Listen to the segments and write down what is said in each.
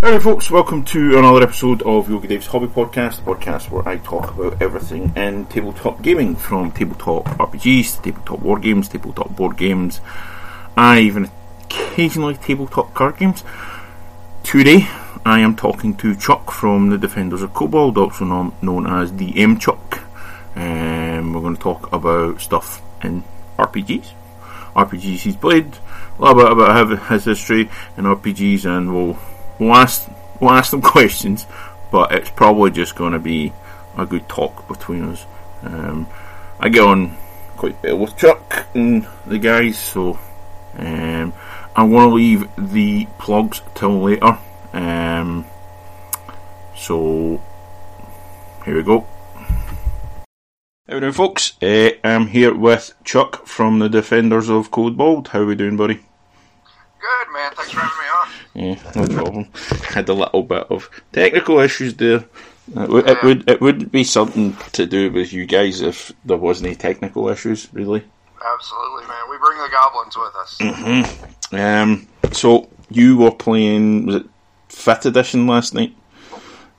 Alright folks, welcome to another episode of Yoga Dave's Hobby Podcast, a podcast where I talk about everything in tabletop gaming, from tabletop RPGs to tabletop war games, tabletop board games, and even occasionally tabletop card games. Today I am talking to Chuck from the Defenders of Kobold, also known as DM Chuck, and we're going to talk about stuff in RPGs he's played, a little bit about his history in RPGs, and we'll ask them questions, but it's probably just going to be a good talk between us. I get on quite well with Chuck and the guys, so I'm going to leave the plugs till later. So here we go. How do folks? I'm here with Chuck from the Defenders of Kobold. How are we doing, buddy? Good, man, thanks for having me on. Yeah, no problem. Had a little bit of technical issues there. It wouldn't be something to do with you guys if there wasn't any technical issues, really. Absolutely, man. We bring the goblins with us. Mm-hmm. So you were playing, was it 5th edition last night?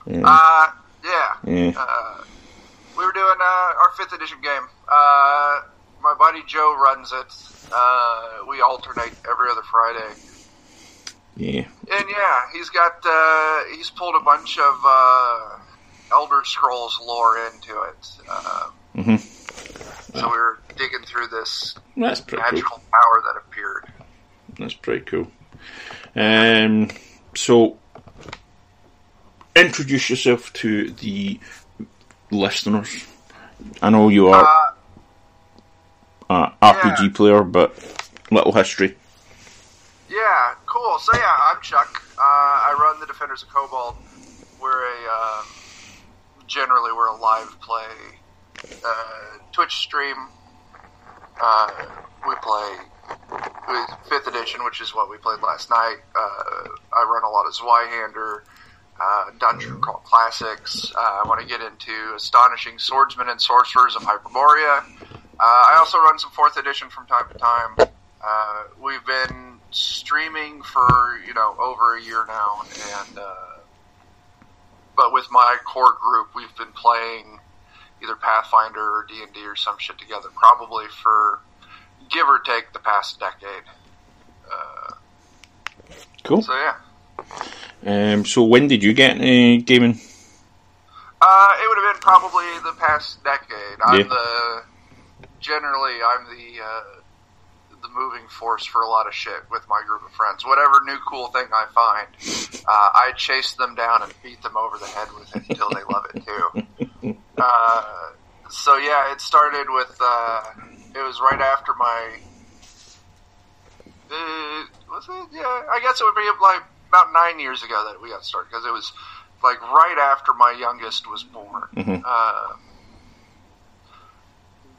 Yeah. We were doing our 5th edition game. My buddy Joe runs it. We alternate every other Friday. Yeah. And yeah, he's pulled a bunch of Elder Scrolls lore into it. Mm-hmm. So we were digging through this magical power that appeared. That's pretty cool. So, introduce yourself to the listeners. I know you are... RPG player, but little history. Yeah, cool. So yeah, I'm Chuck. I run the Defenders of Kobold. We're a live play Twitch stream. We play 5th edition, which is what we played last night. I run a lot of Zweihander, Dungeon Crawl Classics. I want to get into Astonishing Swordsmen and Sorcerers of Hyperborea. I also run some 4th edition from time to time. We've been streaming for, over a year now, and but with my core group, we've been playing either Pathfinder or D&D or some shit together, probably for, give or take, the past decade. Cool. So, yeah. So when did you get into gaming? It would have been probably the past decade. Generally, I'm the moving force for a lot of shit with my group of friends. Whatever new cool thing I find, I chase them down and beat them over the head with it until they love it too. So yeah, it started with it was right after my I guess it would be like about 9 years ago that we got started, because it was like right after my youngest was born. Mm-hmm.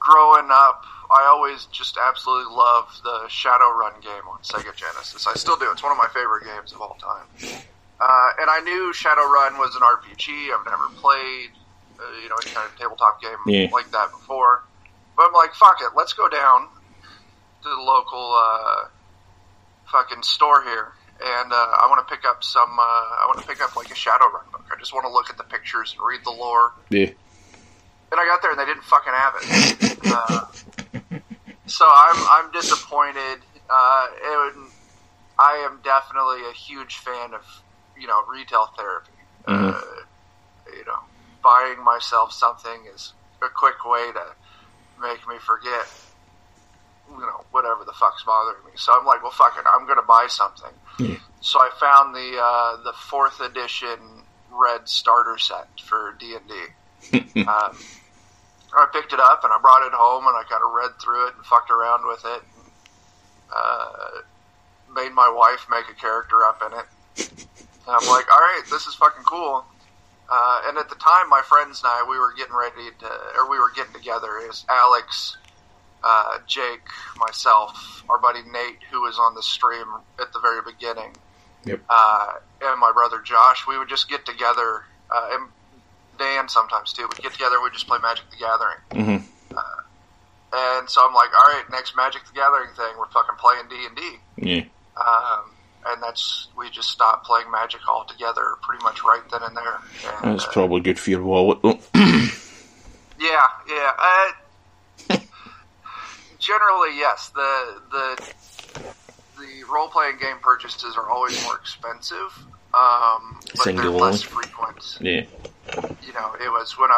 Growing up, I always just absolutely loved the Shadowrun game on Sega Genesis. I still do. It's one of my favorite games of all time. And I knew Shadowrun was an RPG. I've never played any kind of tabletop game like that before. But I'm like, fuck it. Let's go down to the local fucking store here, and I want to pick up like a Shadowrun book. I just want to look at the pictures and read the lore. Yeah. And I got there and they didn't fucking have it. So I'm disappointed. I am definitely a huge fan of, retail therapy. Mm-hmm. Buying myself something is a quick way to make me forget, whatever the fuck's bothering me. So I'm like, well, fuck it, I'm going to buy something. Yeah. So I found the 4th edition red starter set for D&D. I picked it up and I brought it home and I kind of read through it and fucked around with it. Made my wife make a character up in it. And I'm like, all right, this is fucking cool. And at the time, my friends and I, we were getting together. It was Alex, Jake, myself, our buddy Nate, who was on the stream at the very beginning. Yep. And my brother Josh. We would just get together and Dan sometimes too. We'd get together, we'd just play Magic the Gathering. Mm-hmm. And so I'm like, alright, next Magic the Gathering thing, we're fucking playing D&D. Yeah. and that's, we just stopped playing Magic altogether pretty much right then and there. And that's probably good for your wallet, though. Yeah. Generally, yes. The role-playing game purchases are always more expensive, but they're less frequent. Yeah. You know, it was when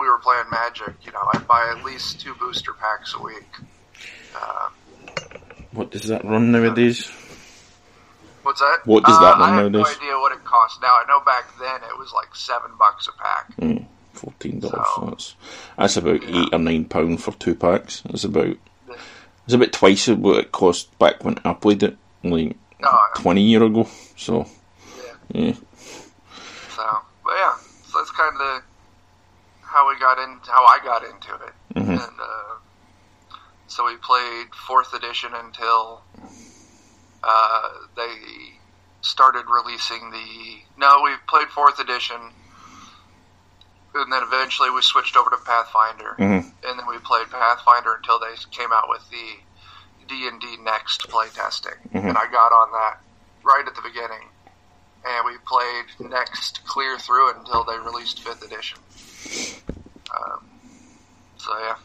we were playing Magic, you know, I'd buy at least 2 booster packs a week. What does that run nowadays? What's that? What does that run nowadays? I have no idea what it costs now. I know back then it was like $7 a pack. $14. So, that's about £8 or £9 for 2 packs. It's about twice what it cost back when I played it, like 20 years ago. So, yeah. So, but yeah, so that's kind of how I got into it, and so we played 4th edition until they started releasing the. No, we played 4th edition. And then eventually we switched over to Pathfinder, and then we played Pathfinder until they came out with the D&D next playtesting, and I got on that right at the beginning, and we played next clear through it until they released 5th edition. So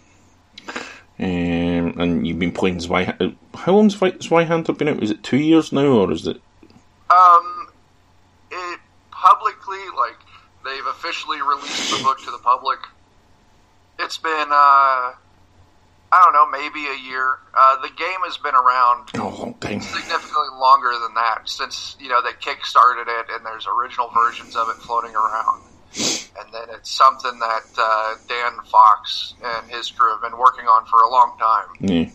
yeah. And you've been playing Zweihander. How long's Zweihander been out? Is it 2 years now, or is it? It publicly, like. They've officially released the book to the public. It's been, I don't know, maybe a year. The game has been around significantly longer than that, since, you know, they kickstarted it, and there's original versions of it floating around. And then it's something that Dan Fox and his crew have been working on for a long time.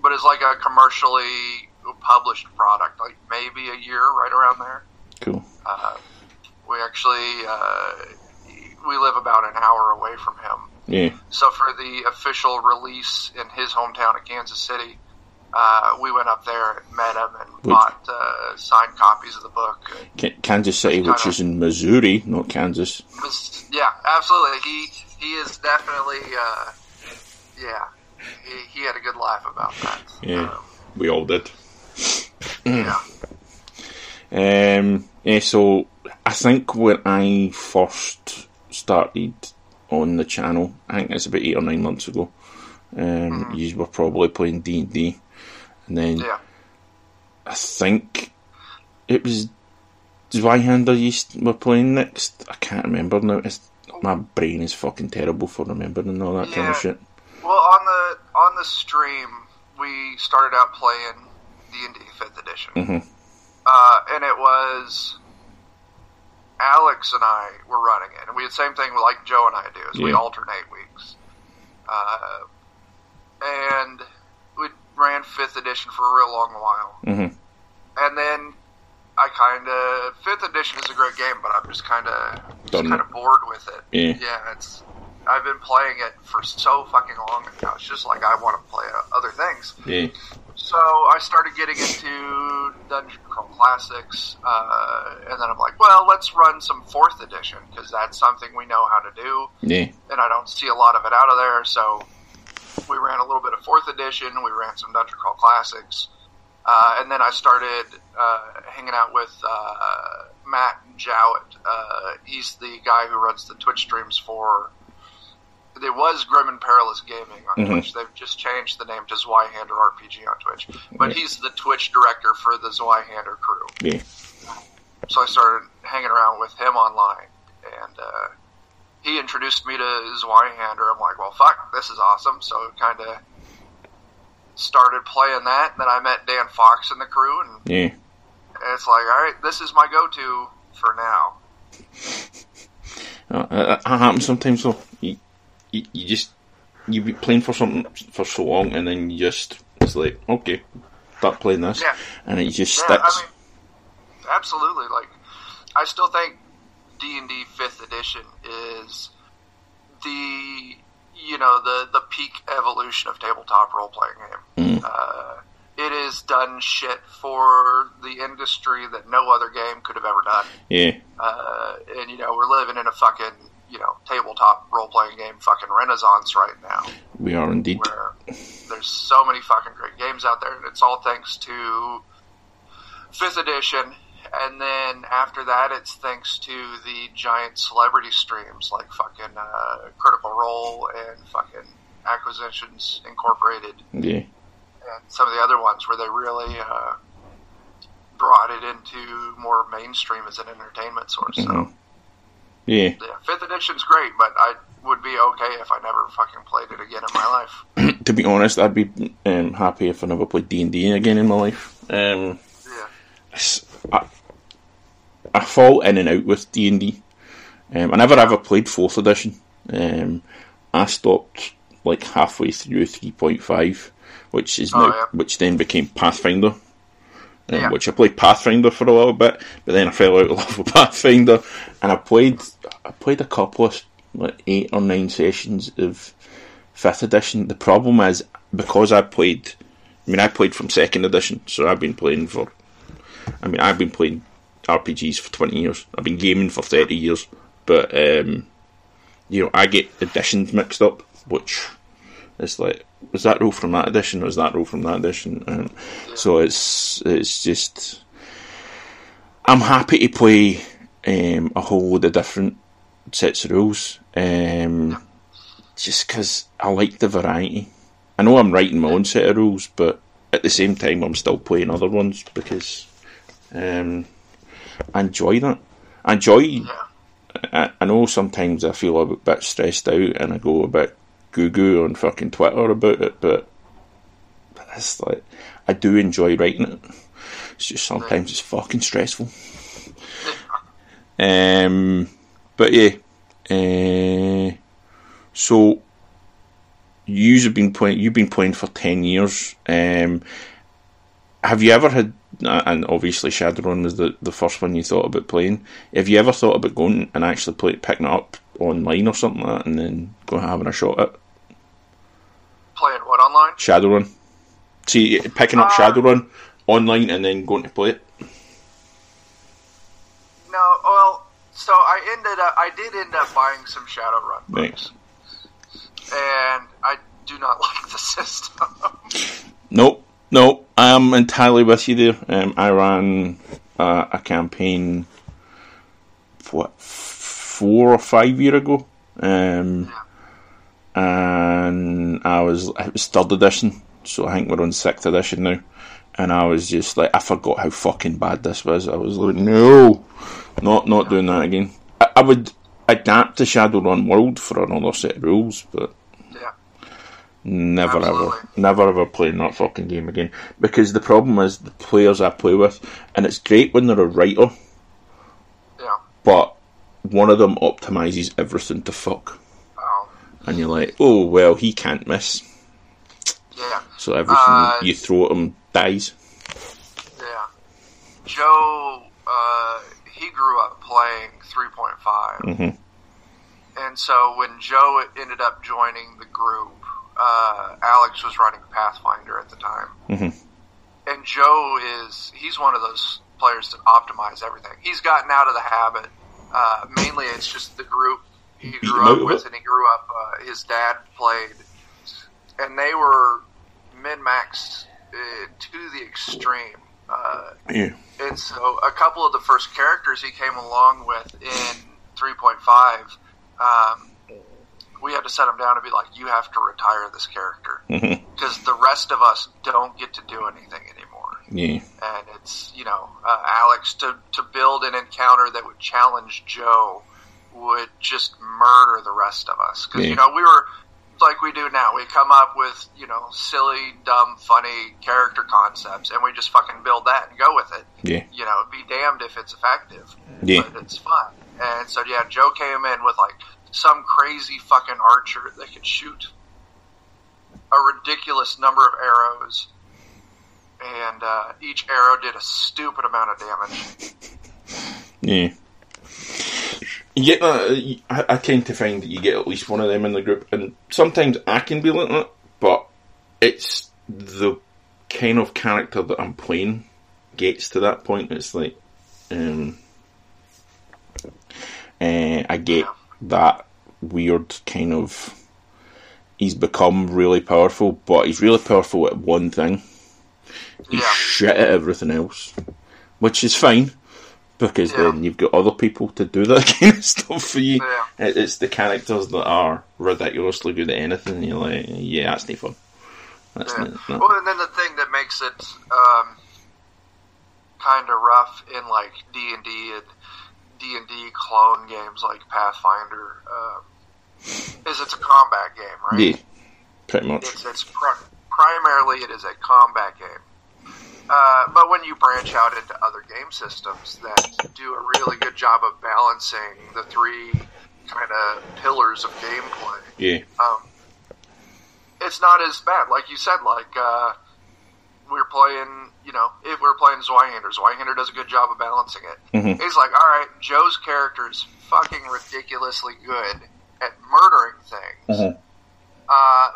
But it's like a commercially published product, like maybe a year, right around there. Cool. We actually, we live about an hour away from him. Yeah. So for the official release in his hometown of Kansas City, we went up there and met him and bought signed copies of the book. Kansas City, which is in Missouri, not Kansas. Yeah, absolutely. He is definitely, yeah, he had a good laugh about that. Yeah, we all did. Yeah. Yeah, so... I think when I first started on the channel, I think it's about 8 or 9 months ago, you were probably playing D&D, and then I think it was Zweihander you were playing next. I can't remember now. My brain is fucking terrible for remembering all that kind of shit. Well, on the stream, we started out playing D&D 5th edition, and it was... Alex and I were running it, and we had the same thing like Joe and I do, is we alternate weeks. And we ran 5th edition for a real long while. And then I kind of... 5th edition is a great game, but I'm just kind of bored with it. Yeah, it's... I've been playing it for so fucking long now. It's just like I want to play other things. So I started getting into Dungeon Crawl Classics, and then I'm like, well, let's run some 4th edition, because that's something we know how to do, and I don't see a lot of it out of there, so we ran a little bit of 4th edition, we ran some Dungeon Crawl Classics, and then I started hanging out with Matt Jowett. He's the guy who runs the Twitch streams for... It was Grim and Perilous Gaming on Twitch. They've just changed the name to Zweihander RPG on Twitch. But he's the Twitch director for the Zweihander crew. So I started hanging around with him online. And he introduced me to Zweihander. I'm like, well, fuck, this is awesome. So I kind of started playing that. Then I met Dan Fox and the crew. And it's like, all right, this is my go-to for now. That happens sometimes, though. You just, you've been playing for something for so long, and then you just, it's like, okay, start playing this, and it just sticks. I mean, absolutely, like, I still think D&D 5th edition is the, you know, the peak evolution of tabletop role-playing game. It has done shit for the industry that no other game could have ever done. And, you know, we're living in a fucking... you know, tabletop role-playing game fucking renaissance right now. We are indeed. Where there's so many fucking great games out there, and it's all thanks to 5th edition. And then after that, it's thanks to the giant celebrity streams like fucking Critical Role and fucking Acquisitions Incorporated. Yeah. And some of the other ones where they really brought it into more mainstream as an entertainment source. Mm-hmm. So, yeah. 5th edition's great, but I would be okay if I never fucking played it again in my life. To be honest, I'd be happy if I never played D&D again in my life. I fall in and out with D&D. I never ever played 4th edition. I stopped like halfway through 3.5, which is which then became Pathfinder, which I played Pathfinder for a little bit, but then I fell out of love with Pathfinder, and I played a couple of like 8 or 9 sessions of 5th edition. The problem is because I played from 2nd edition, so I've been playing RPGs for 20 years. I've been gaming for 30 years. But, I get editions mixed up, which is like, was that rule from that edition, or is that rule from that edition? So it's just... I'm happy to play a whole load of different sets of rules, just because I like the variety. I know I'm writing my own set of rules, but at the same time I'm still playing other ones, because... I enjoy that. I know sometimes I feel a bit stressed out and I go a bit goo-goo on fucking Twitter about it, but it's like, I do enjoy writing it. It's just sometimes it's fucking stressful. But yeah. So you've been playing for 10 years. Have you ever had, and obviously Shadowrun was the first one you thought about playing, have you ever thought about going and actually picking it up online or something like that, and then going having a shot at it? Playing what online? Shadowrun. See, picking up Shadowrun online and then going to play it? No, well, so I did end up buying some Shadowrun books. And I do not like the system. Nope. No, I'm entirely with you there. I ran a campaign, 4 or 5 years ago, and it was 3rd edition, so I think we're on 6th edition now, and I was just like, I forgot how fucking bad this was. I was like, no, not doing that again. I would adapt to Shadowrun World for another set of rules, but... Never ever playing that fucking game again, because the problem is the players I play with, and it's great when they're a writer, but one of them optimises everything to fuck, and you're like, oh well, he can't miss, so everything you throw at him dies. Joe, he grew up playing 3.5, and so when Joe ended up joining the group, Alex was running Pathfinder at the time. And Joe he's one of those players that optimize everything. He's gotten out of the habit. Mainly it's just the group he grew up with, and he grew up, his dad played, and they were min-maxed to the extreme. And so a couple of the first characters he came along with in 3.5, we had to set him down and be like, you have to retire this character, because the rest of us don't get to do anything anymore. And it's, Alex, to build an encounter that would challenge Joe would just murder the rest of us, because, we were, like we do now, we come up with, silly, dumb, funny character concepts, and we just fucking build that and go with it. Be damned if it's effective, but it's fun. And so, Joe came in with, like, some crazy fucking archer that could shoot a ridiculous number of arrows, and each arrow did a stupid amount of damage. I tend to find that you get at least one of them in the group, and sometimes I can be like that, but it's the kind of character that I'm playing gets to that point. It's like, I get that weird kind of, he's become really powerful, but he's really powerful at one thing. He's shit at everything else. which is fine, because then you've got other people to do that kind of stuff for you. Yeah. It's the characters that are ridiculously good at anything. You're like, yeah, that's no fun. That's not. Well, and then the thing that makes it kind of rough in like D&D and D&D clone games like Pathfinder is it's a combat game, right? Yeah, pretty much. It's primarily it is a combat game. But when you branch out into other game systems that do a really good job of balancing the three kind of pillars of gameplay, it's not as bad. Like you said, like we're playing, you know, if we're playing Zweihander, Zweihander does a good job of balancing it. Mm-hmm. He's like, all right, Joe's character is fucking ridiculously good at murdering things,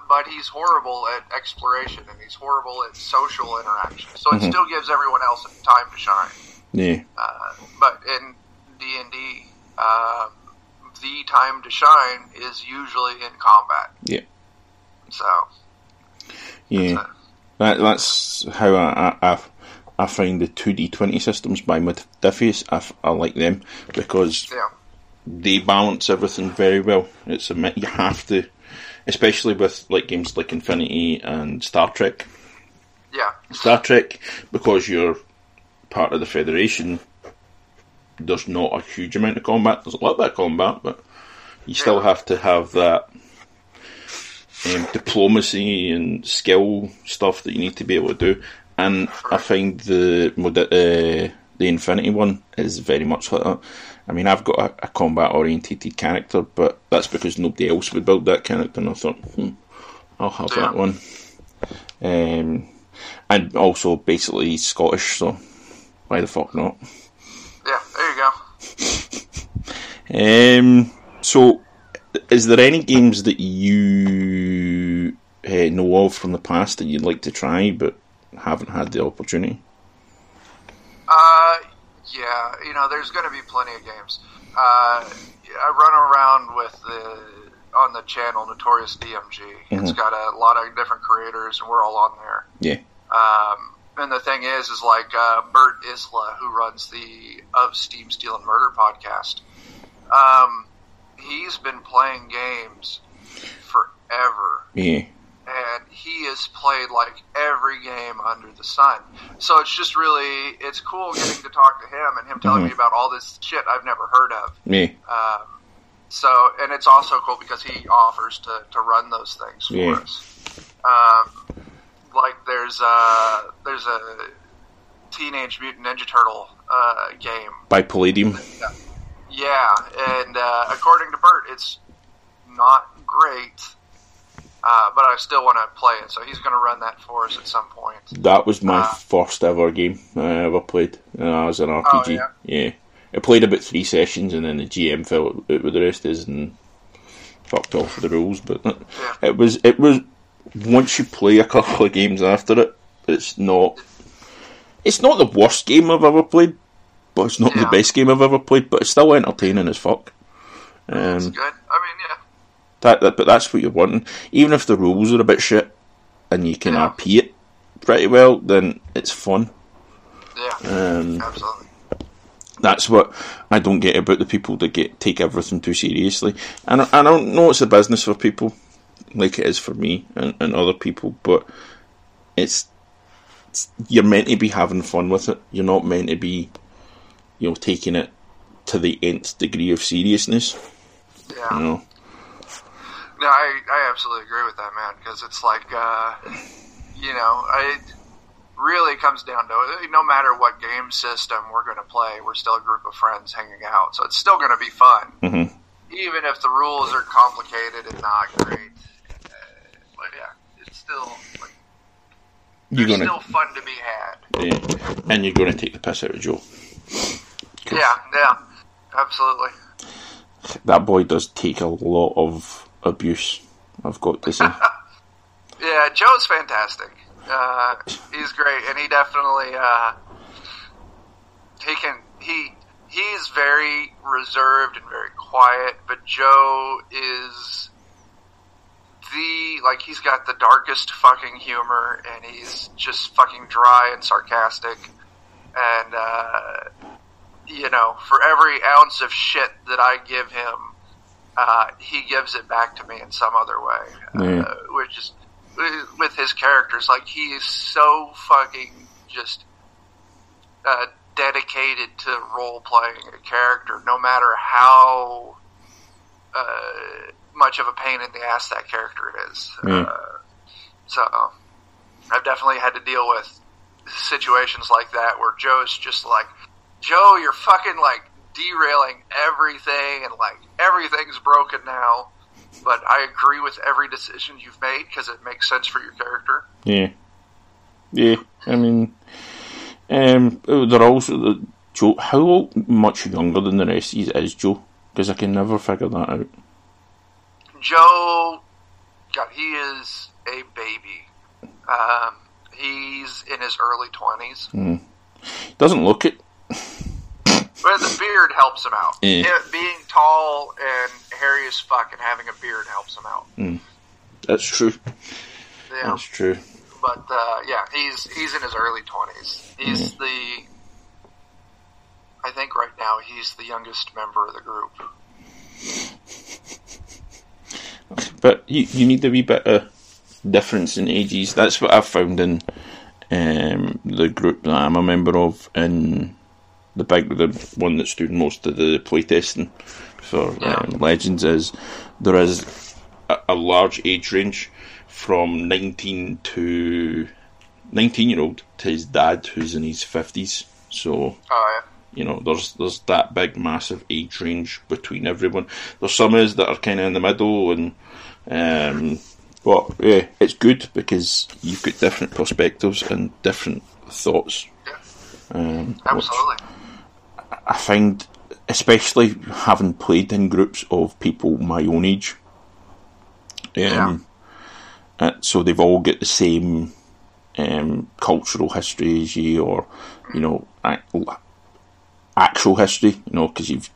but he's horrible at exploration and he's horrible at social interaction. So it still gives everyone else time to shine. Yeah. But in D&D, the time to shine is usually in combat. Yeah. So. Yeah. That's how I find the 2D20 systems by Modiphius. I like them because they balance everything very well. It's a you have to, especially with like games like Infinity and Star Trek. Yeah, Star Trek, because you're part of the Federation. There's not a huge amount of combat. There's a little bit of combat, but you still have to have that. Diplomacy and skill stuff that you need to be able to do, and I find the Infinity one is very much like that. I mean, I've got a combat oriented character, but that's because nobody else would build that character, and I thought, I'll have that one. And also, basically, he's Scottish, so why the fuck not? Yeah, there you go. So. Is there any games that you know of from the past that you'd like to try but haven't had the opportunity? Yeah, you know, there's going to be plenty of games. I run around with on the channel Notorious DMG. It's got a lot of different creators, and we're all on there. Yeah. And the thing is like Bert Isla, who runs the Of Steam, Steel, and Murder podcast. He's been playing games forever. Yeah. And he has played, like, every game under the sun. So it's just really, it's cool getting to talk to him and him telling me about all this shit I've never heard of. Yeah. So, and it's also cool because he offers to run those things for us. Like, there's a Teenage Mutant Ninja Turtle game. By Palladium. Yeah. Yeah, and according to Bert, it's not great, but I still want to play it, so he's going to run that for us at some point. That was my first ever game I ever played, and I was an RPG. Oh, yeah. I played about 3 sessions, and then the GM fell out with the rest is and fucked off with the rules, but it was once you play a couple of games after it, it's not the worst game I've ever played, but it's not the best game I've ever played, but it's still entertaining as fuck. That's good. I mean, but that's what you're wanting. Even if the rules are a bit shit, and you can RP it pretty well, then it's fun. Yeah, absolutely. That's what I don't get about the people that take everything too seriously. And I don't know it's a business for people, like it is for me and other people, but you're meant to be having fun with it. You're not meant to be taking it to the nth degree of seriousness. Yeah. No, I absolutely agree with that, man, because it's like, it really comes down to, no matter what game system we're going to play, we're still a group of friends hanging out, so it's still going to be fun. Mm-hmm. Even if the rules are complicated and not great. But it's still, like, it's still fun to be had. Yeah. And you're going to take the piss out of Joe. Yeah, absolutely. That boy does take a lot of abuse, I've got to say. Yeah, Joe's fantastic. He's great, and he definitely he's very reserved and very quiet, but Joe is he's got the darkest fucking humor, and he's just fucking dry and sarcastic. And, you know, for every ounce of shit that I give him, he gives it back to me in some other way. Yeah. Which is, with his characters, like, he is so fucking just dedicated to role-playing a character, no matter how much of a pain in the ass that character is. Mm. So I've definitely had to deal with situations like that where Joe's just like, Joe, you're fucking, like, derailing everything, and, like, everything's broken now, but I agree with every decision you've made because it makes sense for your character. Yeah. Yeah, I mean, they're also, Joe, how old, much younger than the rest is Joe? Because I can never figure that out. Joe, God, he is a baby. He's in his early 20s. Mm. Doesn't look it. But the beard helps him out. Yeah. Being tall and hairy as fuck and having a beard helps him out. Mm. That's true. Yeah. That's true. But, yeah, he's in his early 20s. He's I think right now he's the youngest member of the group. But you need a wee bit of difference in ages. That's what I've found in the group that I'm a member of, in the one that's doing most of the playtesting for Legends, is there is a large age range from 19-year-old to his dad, who's in his 50s. So, you know, there's that big, massive age range between everyone. There's some is that are kind of in the middle, and but yeah, it's good because you've got different perspectives and different thoughts. Yeah. Absolutely. I find, especially having played in groups of people my own age, so they've all got the same cultural history as you, or, you know, actual history, you know, because you've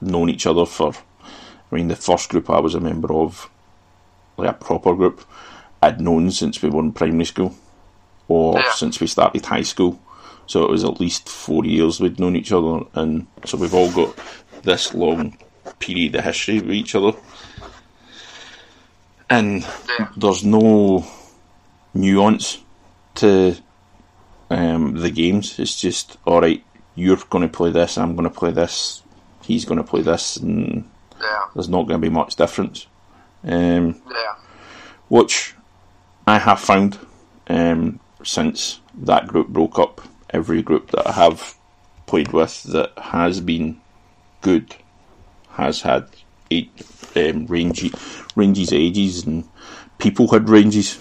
known each other for, I mean, the first group I was a member of, like a proper group, I'd known since we were in primary school, or since we started high school. So it was at least 4 years we'd known each other, and so we've all got this long period of history with each other. And there's no nuance to the games. It's just, all right, you're going to play this, I'm going to play this, he's going to play this, and there's not going to be much difference. Which I have found since that group broke up. Every group that I have played with that has been good has had ranges, ages, and people had ranges.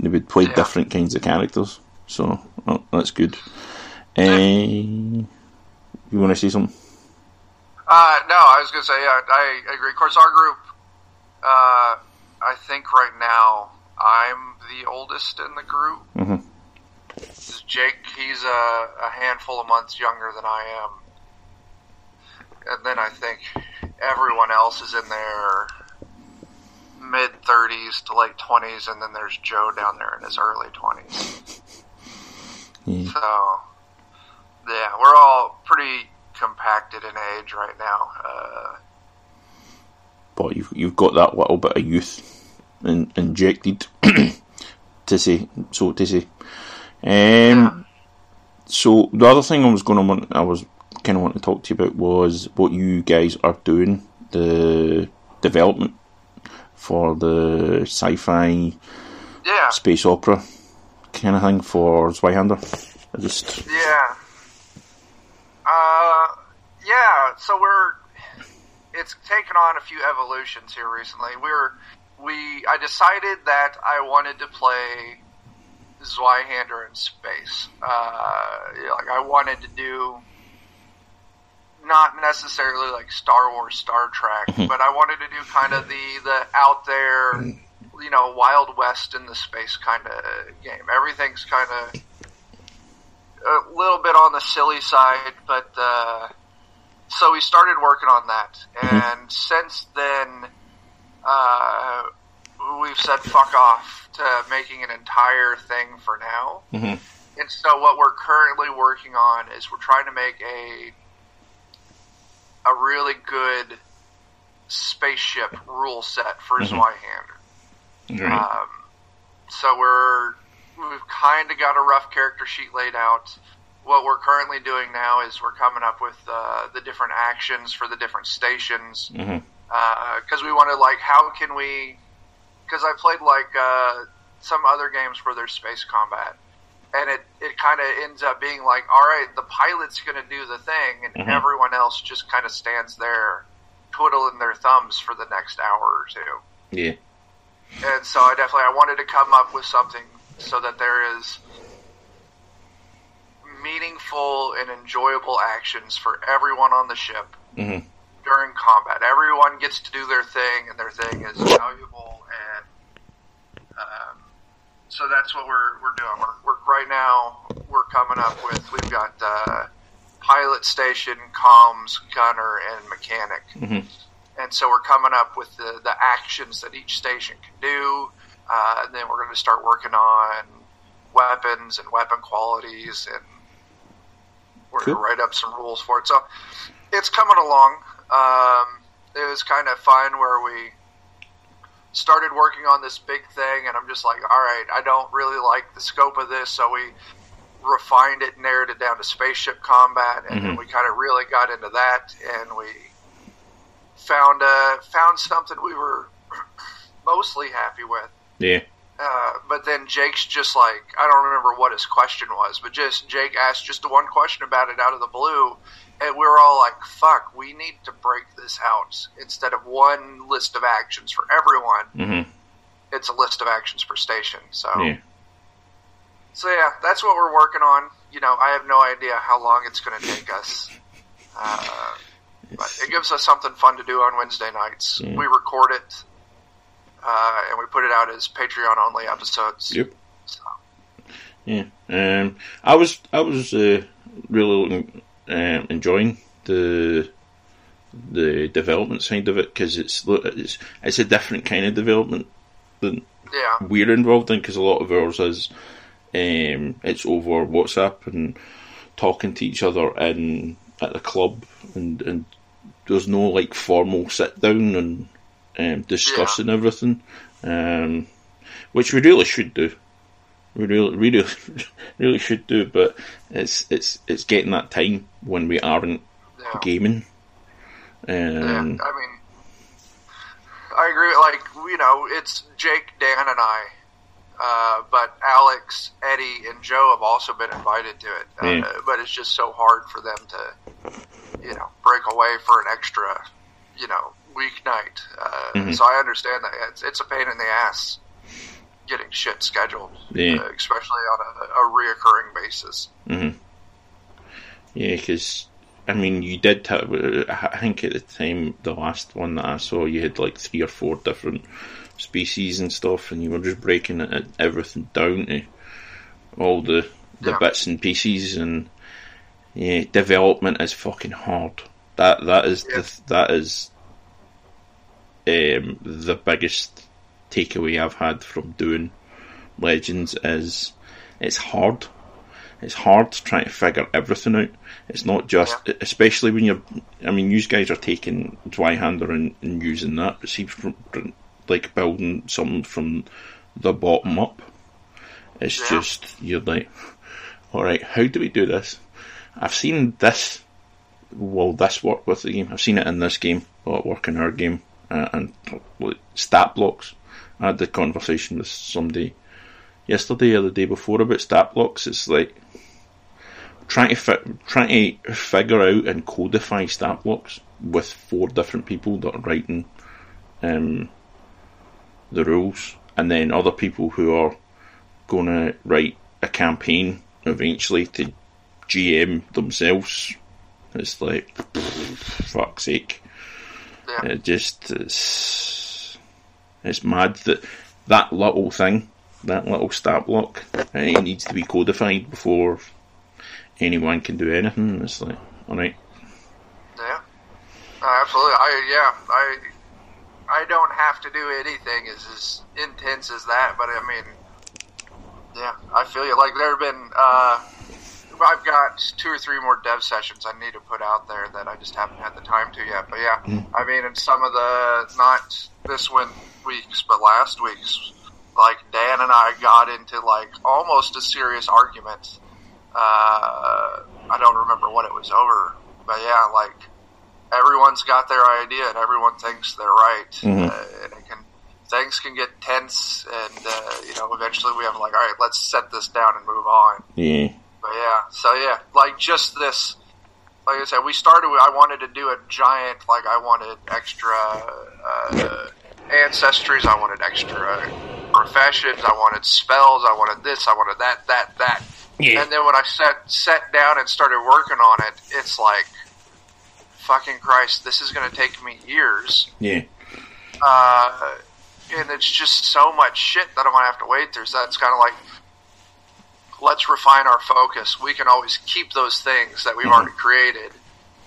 They would play different kinds of characters, so that's good. You want to say something? No, I was going to say I agree. Of course, our group. I think right now I'm the oldest in the group. Mm-hmm. Jake, he's a handful of months younger than I am. And then I think everyone else is in their mid-30s to late 20s, and then there's Joe down there in his early 20s. Yeah. So, yeah, we're all pretty compacted in age right now. But you've got that little bit of youth injected to say. So the other thing I was kind of wanting to talk to you about was what you guys are doing, the development for the sci-fi space opera kind of thing for Zweihander. So it's taken on a few evolutions here recently. I decided that I wanted to play Zweihander in space. I wanted to do not necessarily like Star Wars, Star Trek, but I wanted to do kind of the out there, you know, Wild West in the space kind of game. Everything's kind of a little bit on the silly side, but so we started working on that, and since then we've said fuck off to making an entire thing for now. And so what we're currently working on is we're trying to make a really good spaceship rule set for Zweihander. Right. So we've kind of got a rough character sheet laid out. What we're currently doing now is we're coming up with the different actions for the different stations. Because we wanted, like, how can we... Because I played, like, some other games where there's space combat. And it kind of ends up being like, all right, the pilot's going to do the thing, and everyone else just kind of stands there twiddling their thumbs for the next hour or two. Yeah. And so I wanted to come up with something so that there is meaningful and enjoyable actions for everyone on the ship during combat. Everyone gets to do their thing, and their thing is valuable, and so that's what we're doing. Right now, we're coming up with, we've got pilot station, comms, gunner, and mechanic. And so we're coming up with the actions that each station can do, and then we're going to start working on weapons and weapon qualities, and we're going to write up some rules for it. So it's coming along. It was kind of fun where we started working on this big thing, and I'm just like, all right, I don't really like the scope of this, so we refined it, narrowed it down to spaceship combat, and then we kind of really got into that, and we found something we were mostly happy with. Yeah. But then Jake's just like, I don't remember what his question was, but Jake asked just the one question about it out of the blue, and we were all like, fuck, we need to break this out. Instead of one list of actions for everyone, it's a list of actions per station. So yeah, that's what we're working on. You know, I have no idea how long it's going to take us. But it gives us something fun to do on Wednesday nights. Yeah. We record it, and we put it out as Patreon-only episodes. Yep. So. Yeah. I was really looking... enjoying the development side of it, because it's a different kind of development than we're involved in, because a lot of ours is it's over WhatsApp and talking to each other at the club, and there's no like formal sit down and discussing everything, which we really should do. We really should do, but it's getting that time when we aren't gaming. I mean, I agree. Like, you know, it's Jake, Dan, and I, but Alex, Eddie, and Joe have also been invited to it. But it's just so hard for them to, you know, break away for an extra, you know, weeknight. So I understand that it's a pain in the ass. Getting shit scheduled, especially on a reoccurring basis. Yeah, because, I mean, you did have, I think at the time, the last one that I saw, you had like 3 or 4 different species and stuff, and you were just breaking everything down to all the bits and pieces, and yeah, development is fucking hard. That is the biggest takeaway I've had from doing Legends is it's hard. It's hard to try to figure everything out. It's not just, especially when you're, I mean, you guys are taking Zweihander and using that, but see, like building something from the bottom up. It's just, you're like, alright, how do we do this? I've seen this, will this work with the game? I've seen it in this game, will it work in our game? And stat blocks. I had the conversation with somebody yesterday or the day before about stat blocks. It's like trying to figure out and codify stat blocks with 4 different people that are writing the rules, and then other people who are going to write a campaign eventually to GM themselves. It's like, fuck's sake. Yeah. It's mad that little thing, that little stat block, it needs to be codified before anyone can do anything. It's like, all right. Yeah, absolutely. I don't have to do anything as intense as that, but I mean, Yeah, I feel you. Like, there have been, I've got 2 or 3 more dev sessions I need to put out there that I just haven't had the time to yet. But yeah, I mean, in some of the, not this week's, but last week's, like, Dan and I got into, like, almost a serious argument. I don't remember what it was over, but yeah, like, everyone's got their idea and everyone thinks they're right. And it can, things can get tense, and, you know, eventually we have, like, all right, let's set this down and move on. Yeah. But yeah, so yeah, like, just this, like I said, we started with, I wanted to do a giant, like, I wanted extra, ancestries, I wanted extra professions, I wanted spells, I wanted this, I wanted that. Yeah. And then when I sat down and started working on it, it's like, fucking Christ, this is going to take me years. Yeah. And it's just so much shit that I'm going to have to wade through. So that's kind of like, let's refine our focus. We can always keep those things that we've already created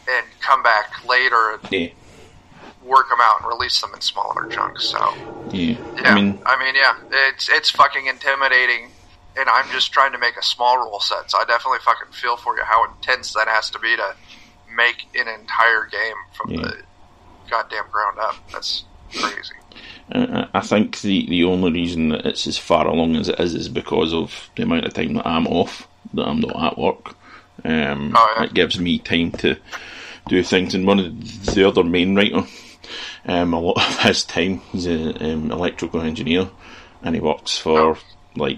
and come back later and work them out and release them in smaller chunks. So I mean, it's fucking intimidating. And I'm just trying to make a small rule set, so I definitely fucking feel for you how intense that has to be to make an entire game from the goddamn ground up. That's crazy. I think the only reason that it's as far along as it is because of the amount of time that I'm off, that I'm not at work. It gives me time to do things. And one of the other main writer, a lot of his time, he's an electrical engineer, and he works for, like,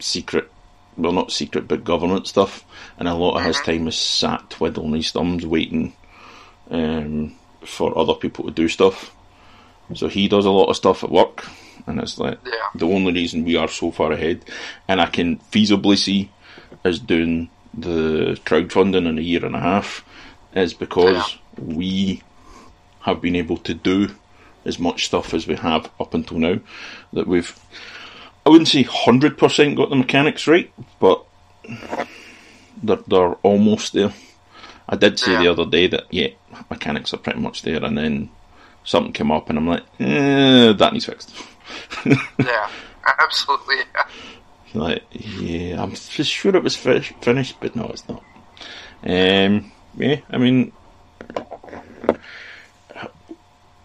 secret, well, not secret, but government stuff, and a lot of his time is sat twiddling his thumbs waiting for other people to do stuff. So he does a lot of stuff at work, and it's like the only reason we are so far ahead, and I can feasibly see is doing the crowdfunding in a year and a half is because we have been able to do as much stuff as we have up until now, that we've, I wouldn't say 100% got the mechanics right, but they're almost there. I did say the other day that, mechanics are pretty much there, and then something came up and I'm like, that needs fixed. Yeah, absolutely. Yeah. Like, yeah, I'm sure it was finished, but no, it's not. Yeah, I mean,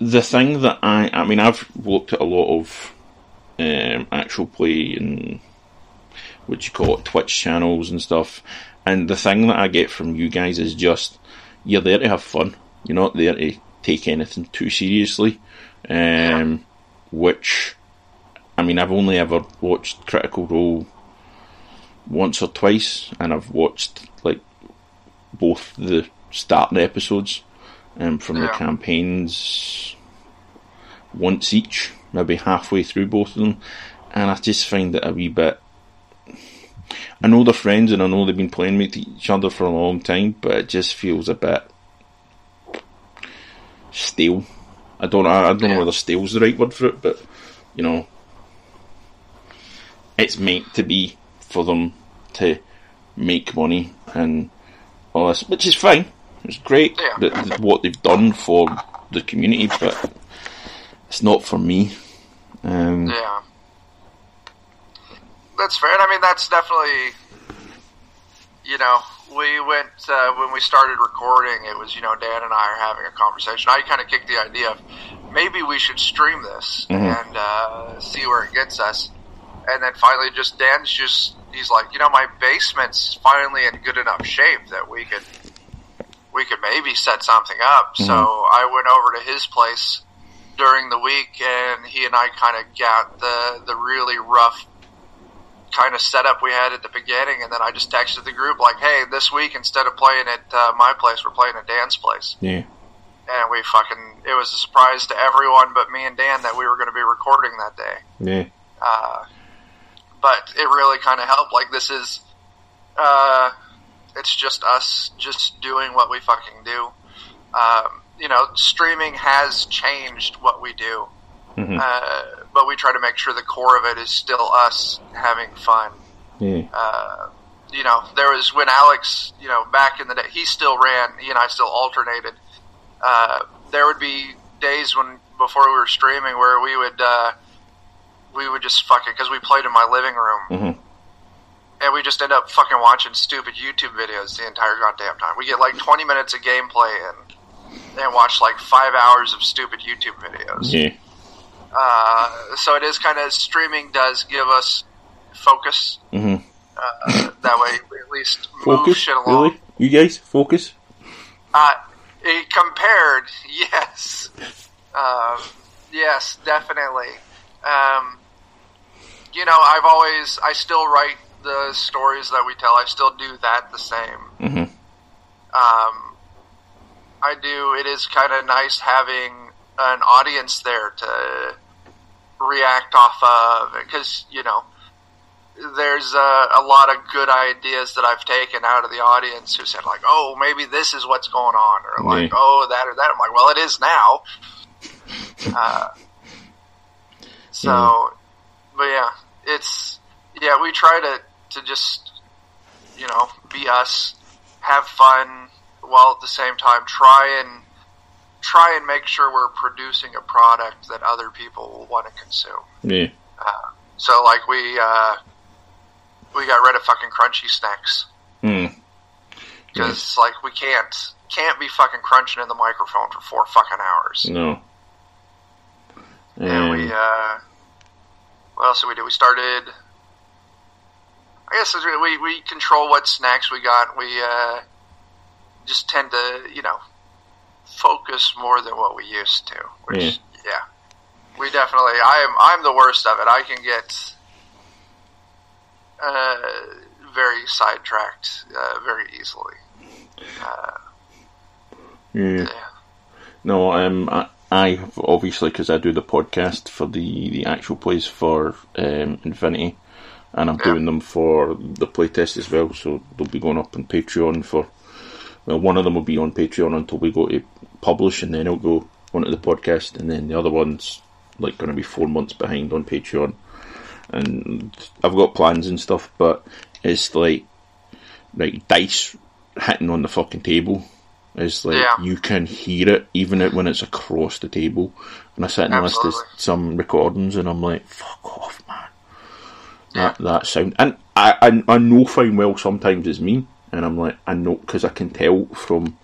the thing that I mean, I've looked at a lot of actual play and Twitch channels and stuff, and the thing that I get from you guys is just, you're there to have fun, you're not there to take anything too seriously, which, I mean, I've only ever watched Critical Role once or twice, and I've watched, like, both the starting episodes from the campaigns once each, maybe halfway through both of them, and I just find it a wee bit, I know they're friends and I know they've been playing with each other for a long time, but it just feels a bit stale. I don't know whether stale's the right word for it, but, you know, it's meant to be for them to make money and all this, which is fine, it's great what they've done for the community, but it's not for me. That's fair. And I mean, that's definitely, you know, we went, when we started recording, it was, you know, Dan and I are having a conversation. I kind of kicked the idea of maybe we should stream this and see where it gets us. And then finally just Dan's just, he's like, you know, my basement's finally in good enough shape that we could maybe set something up. So I went over to his place during the week, and he and I kind of got the really rough kind of setup we had at the beginning, and then I just texted the group like, hey, this week instead of playing at my place, we're playing at Dan's place. Yeah. And we fucking, it was a surprise to everyone but me and Dan that we were going to be recording that day. Yeah. But it really kind of helped. Like, this is, it's just us just doing what we fucking do. You know, streaming has changed what we do, but we try to make sure the core of it is still us having fun. Yeah. You know, there was when Alex, you know, back in the day, he and I still alternated. There would be days when, before we were streaming, where we would just fucking, because we played in my living room, and we just end up fucking watching stupid YouTube videos the entire goddamn time. We get like 20 minutes of gameplay and watch like 5 hours of stupid YouTube videos. Yeah. So it is kind of, streaming does give us focus. Mm-hmm. That way we at least focus, move shit along. Really? You guys, focus? Compared, yes. Yes, definitely. You know, I still write the stories that we tell. I still do that the same. Mm-hmm. I do. It is kind of nice having an audience there to react off of, because, you know, there's a lot of good ideas that I've taken out of the audience who said, like, oh, maybe this is what's going on, or like, oh, that or that. I'm like, well, it is now. So, but yeah, we try to just, you know, be us, have fun, while at the same time try and make sure we're producing a product that other people will want to consume. Yeah. So, like, we got rid of fucking crunchy snacks. Because, like, we can't be fucking crunching in the microphone for 4 fucking hours. No. And what else did we do? We started, I guess we control what snacks we got. We just tend to, you know, focus more than what we used to. Which, yeah. We definitely, I'm the worst of it. I can get very sidetracked very easily. No, I have, obviously, because I do the podcast for the actual plays for Infinity, and I'm doing them for the playtest as well, so they'll be going up on Patreon for, well, one of them will be on Patreon until we go to publish, and then it'll go onto the podcast, and then the other one's like going to be 4 months behind on Patreon, and I've got plans and stuff, but it's like dice hitting on the fucking table. It's like you can hear it even when it's across the table, and I sit and listen to some recordings, and I'm like, fuck off, man. That sound, and I know fine well sometimes it's mean, and I'm like, I know, because I can tell from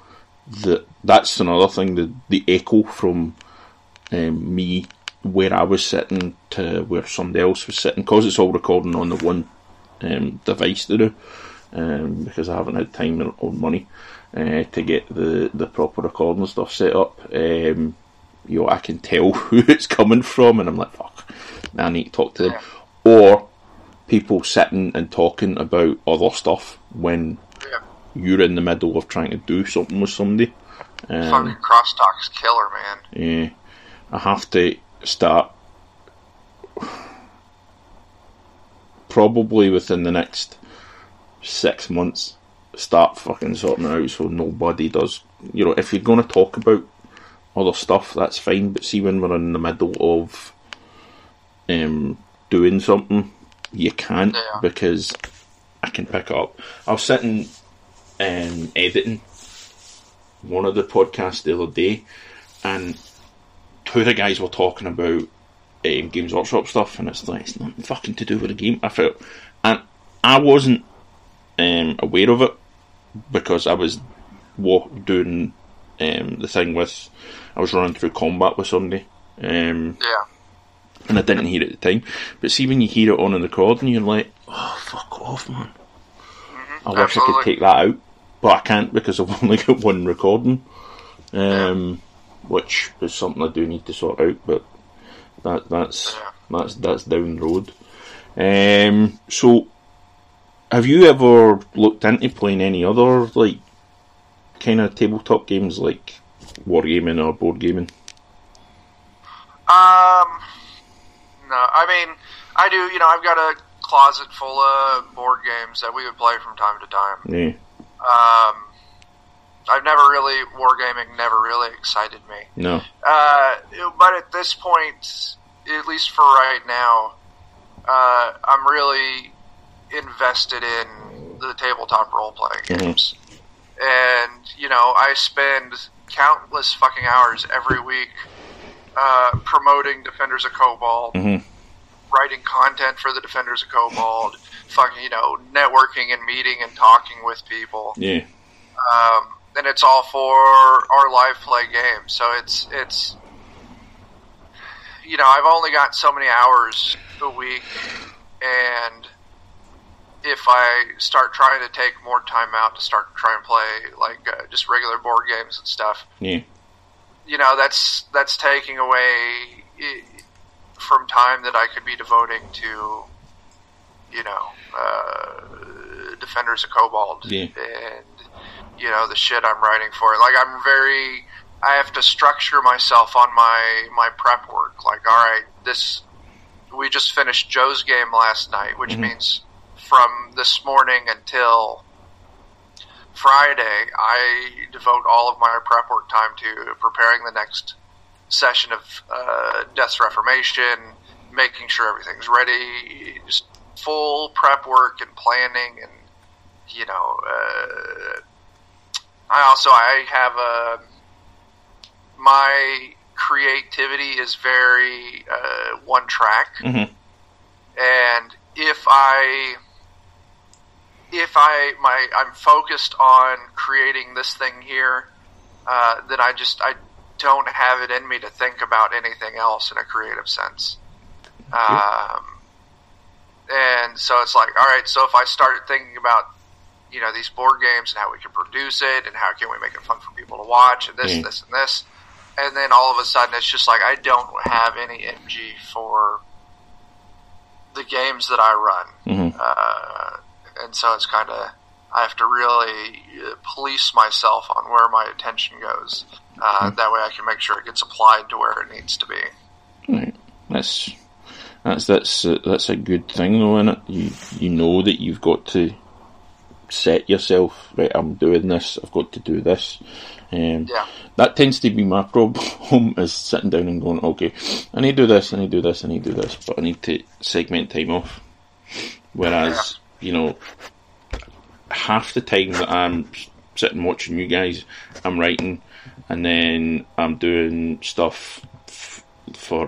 the, that's another thing, the echo from me where I was sitting to where somebody else was sitting, because it's all recording on the one device to do, because I haven't had time or money to get the proper recording stuff set up. You know, I can tell who it's coming from, and I'm like, fuck, I need to talk to them. Or people sitting and talking about other stuff when you're in the middle of trying to do something with somebody. Fucking crosstalk's killer, man. Yeah, I have to start probably within the next 6 months. Start fucking sorting it out so nobody does. You know, if you're going to talk about other stuff, that's fine. But see, when we're in the middle of doing something, you can't because I can pick it up. I was sitting editing one of the podcasts the other day, and two of the guys were talking about Games Workshop stuff, and it's like, it's nothing fucking to do with the game, I felt. And I wasn't aware of it because I was doing the thing with, I was running through combat with somebody, and I didn't hear it at the time. But see, when you hear it on a recording, you're like, oh, fuck off, man. Mm-hmm. I wish I could take that out, but I can't because I've only got one recording, which is something I do need to sort out, but that's down the road. So, have you ever looked into playing any other like kind of tabletop games, like wargaming or board gaming? No, I mean, I do. You know, I've got a closet full of board games that we would play from time to time. Yeah. I've never really, wargaming never really excited me. No. But at this point, at least for right now, I'm really invested in the tabletop role-playing games. Mm-hmm. And, you know, I spend countless fucking hours every week promoting Defenders of Kobold, mm-hmm. writing content for the Defenders of Kobold, fucking, you know, networking and meeting and talking with people. Yeah. And it's all for our live play game. So it's you know, I've only got so many hours a week, and if I start trying to take more time out to try and play like just regular board games and stuff, yeah, you know, that's taking away from time that I could be devoting to, you know, Defenders of Kobold, yeah, and you know, the shit I'm writing for. Like, I have to structure myself on my prep work. Like, all right, we just finished Joe's game last night, which means from this morning until Friday, I devote all of my prep work time to preparing the next session of Death's Reformation, making sure everything's ready, just full prep work and planning, and, you know, I have my creativity is very one track, and if I'm focused on creating this thing here, then I don't have it in me to think about anything else in a creative sense. And so it's like, all right, so if I start thinking about, you know, these board games and how we can produce it and how can we make it fun for people to watch and this and this. And then all of a sudden it's just like, I don't have any MG for the games that I run. And so it's kind of, I have to really police myself on where my attention goes. That way I can make sure it gets applied to where it needs to be. Right. That's a good thing though, isn't it? You know that you've got to set yourself, right, I'm doing this, I've got to do this. That tends to be my problem, is sitting down and going, okay, I need to do this, I need to do this, I need to do this, but I need to segment time off. Whereas, you know, half the time that I'm sitting watching you guys, I'm writing, and then I'm doing stuff for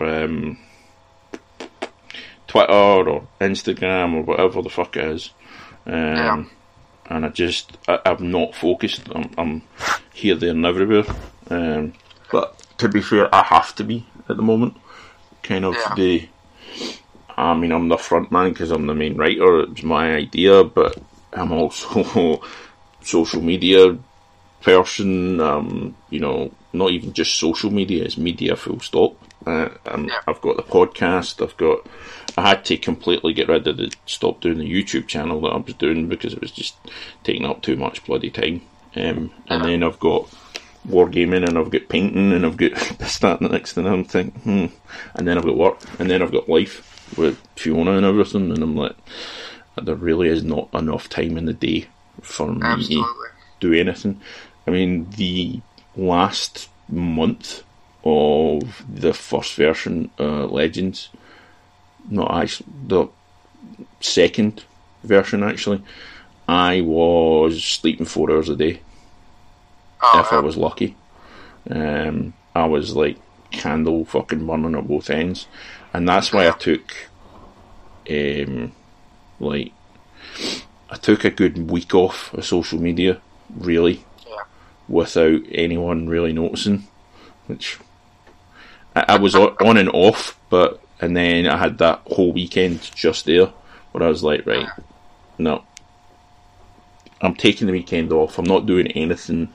Twitter or Instagram or whatever the fuck it is. And I'm not focused. I'm here, there, and everywhere. But to be fair, I have to be at the moment. I mean, I'm the front man because I'm the main writer. It was my idea, but I'm also social media person. You know, not even just social media; it's media, full stop. I've got the podcast. I had to completely get rid of stop doing the YouTube channel that I was doing because it was just taking up too much bloody time. And then I've got wargaming, and I've got painting, and I've got this, that, and the next thing. I'm thinking, and then I've got work, and then I've got life with Fiona and everything. And I'm like, there really is not enough time in the day for me to do anything. I mean, the last month of the first version, Legends. The second version, actually, I was sleeping 4 hours a day. I was lucky. I was like candle fucking burning at both ends, and that's why I took a good week off of social media, really, without anyone really noticing. Which I was on and off, but. And then I had that whole weekend just there where I was like, right, no, I'm taking the weekend off. I'm not doing anything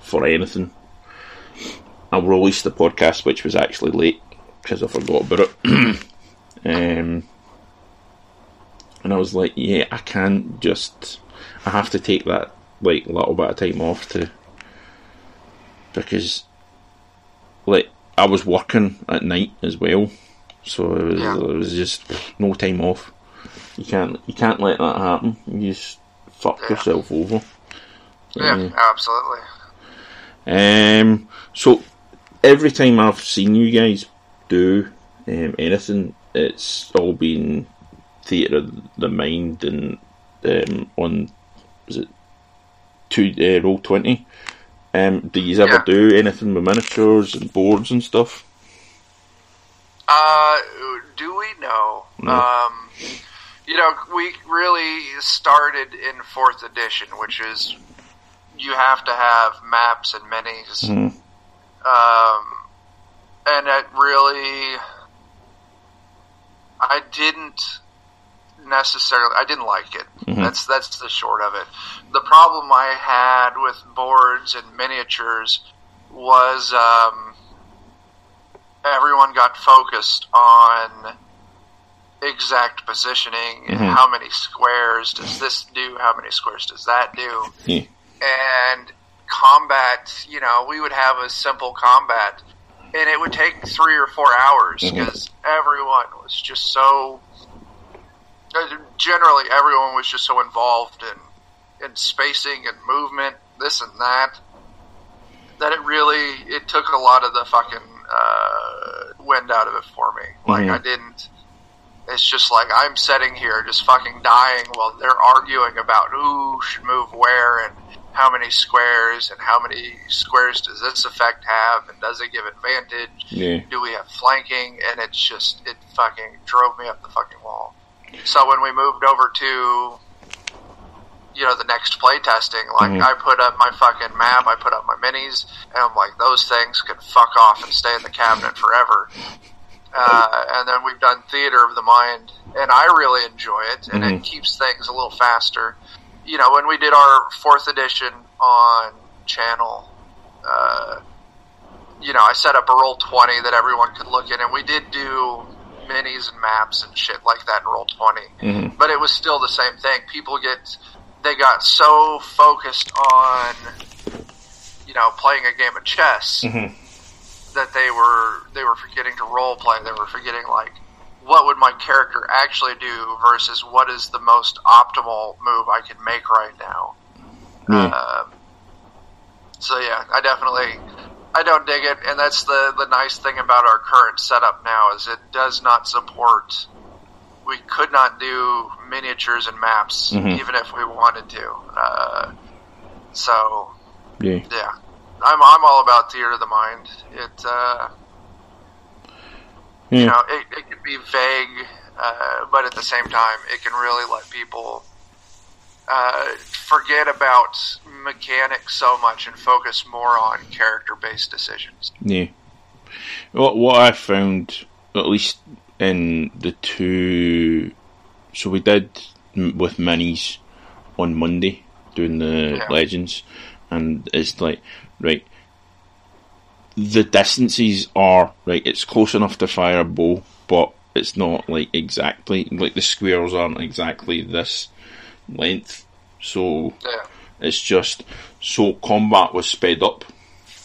for anything. I released the podcast, which was actually late because I forgot about it. And I was like, yeah, I can't just... I have to take that like little bit of time off because like I was working at night as well. So it was just no time off. You can't let that happen. You just fuck yourself over. Absolutely. So every time I've seen you guys do anything, it's all been theatre of the mind and on was it Roll20. Do you ever do anything with miniatures and boards and stuff? do we know? No. You know, we really started in 4th edition, which is you have to have maps and minis. Mm. And it really... I didn't like it. Mm-hmm. That's the short of it. The problem I had with boards and miniatures was everyone got focused on exact positioning. Mm-hmm. How many squares does this do? How many squares does that do? Yeah. And combat, you know, we would have a simple combat, and it would take 3 or 4 hours because everyone was just so... Generally, everyone was just so involved in spacing and movement, this and that, that it really... It took a lot of the fucking wind out of it for me. Like, I didn't... It's just like, I'm sitting here just fucking dying while they're arguing about who should move where and how many squares and how many squares does this effect have and does it give advantage? Yeah. Do we have flanking? And it's just... It fucking drove me up the fucking wall. So when we moved over to, you know, the next playtesting, like, I put up my fucking map, I put up my minis, and I'm like, those things could fuck off and stay in the cabinet forever. And then we've done Theater of the Mind, and I really enjoy it, and it keeps things a little faster. You know, when we did our 4th edition on channel, you know, I set up a roll 20 that everyone could look at, and we did do... minis and maps and shit like that in Roll20. Mm-hmm. But it was still the same thing. People got so focused on, you know, playing a game of chess that they were forgetting to role play. They were forgetting, like, what would my character actually do versus what is the most optimal move I can make right now. So yeah, I don't dig it, and that's the nice thing about our current setup now is it does not support... We could not do miniatures and maps, even if we wanted to. So, yeah. I'm all about Theater of the Mind. You know, it can be vague, but at the same time, it can really let people... forget about mechanics so much and focus more on character-based decisions. Yeah. What I found, at least in the two... So we did with minis on Monday, doing the Legends, and it's like, right, the distances are, right, it's close enough to fire a bow, but it's not, like, exactly... Like, the squares aren't exactly this... length, so it's just so combat was sped up,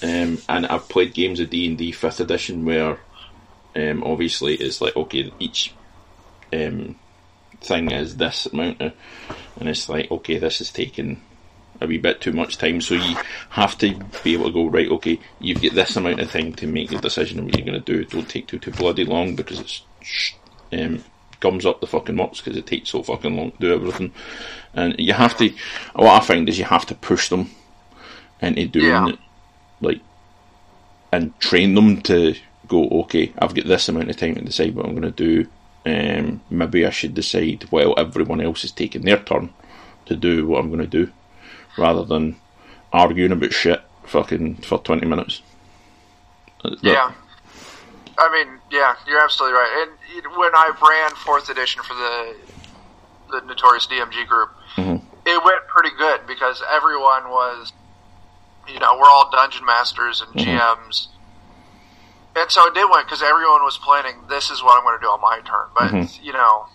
and I've played games of D&D 5th edition where obviously it's like, okay, each thing is this amount of, and it's like, okay, this is taking a wee bit too much time, so you have to be able to go, right, okay, you've got this amount of time to make your decision on what you're going to do. Don't take too bloody long because it's gums up the fucking works because it takes so fucking long to do everything, and you have to... What I find is you have to push them into doing it, like, and train them to go, okay, I've got this amount of time to decide what I'm going to do. Maybe I should decide while everyone else is taking their turn to do what I'm going to do, rather than arguing about shit fucking for 20 minutes. I mean, yeah, you're absolutely right. And when I ran 4th edition for the Notorious DMG group, it went pretty good because everyone was, you know, we're all dungeon masters and GMs. And so it did win because everyone was planning, this is what I'm going to do on my turn. But, you know,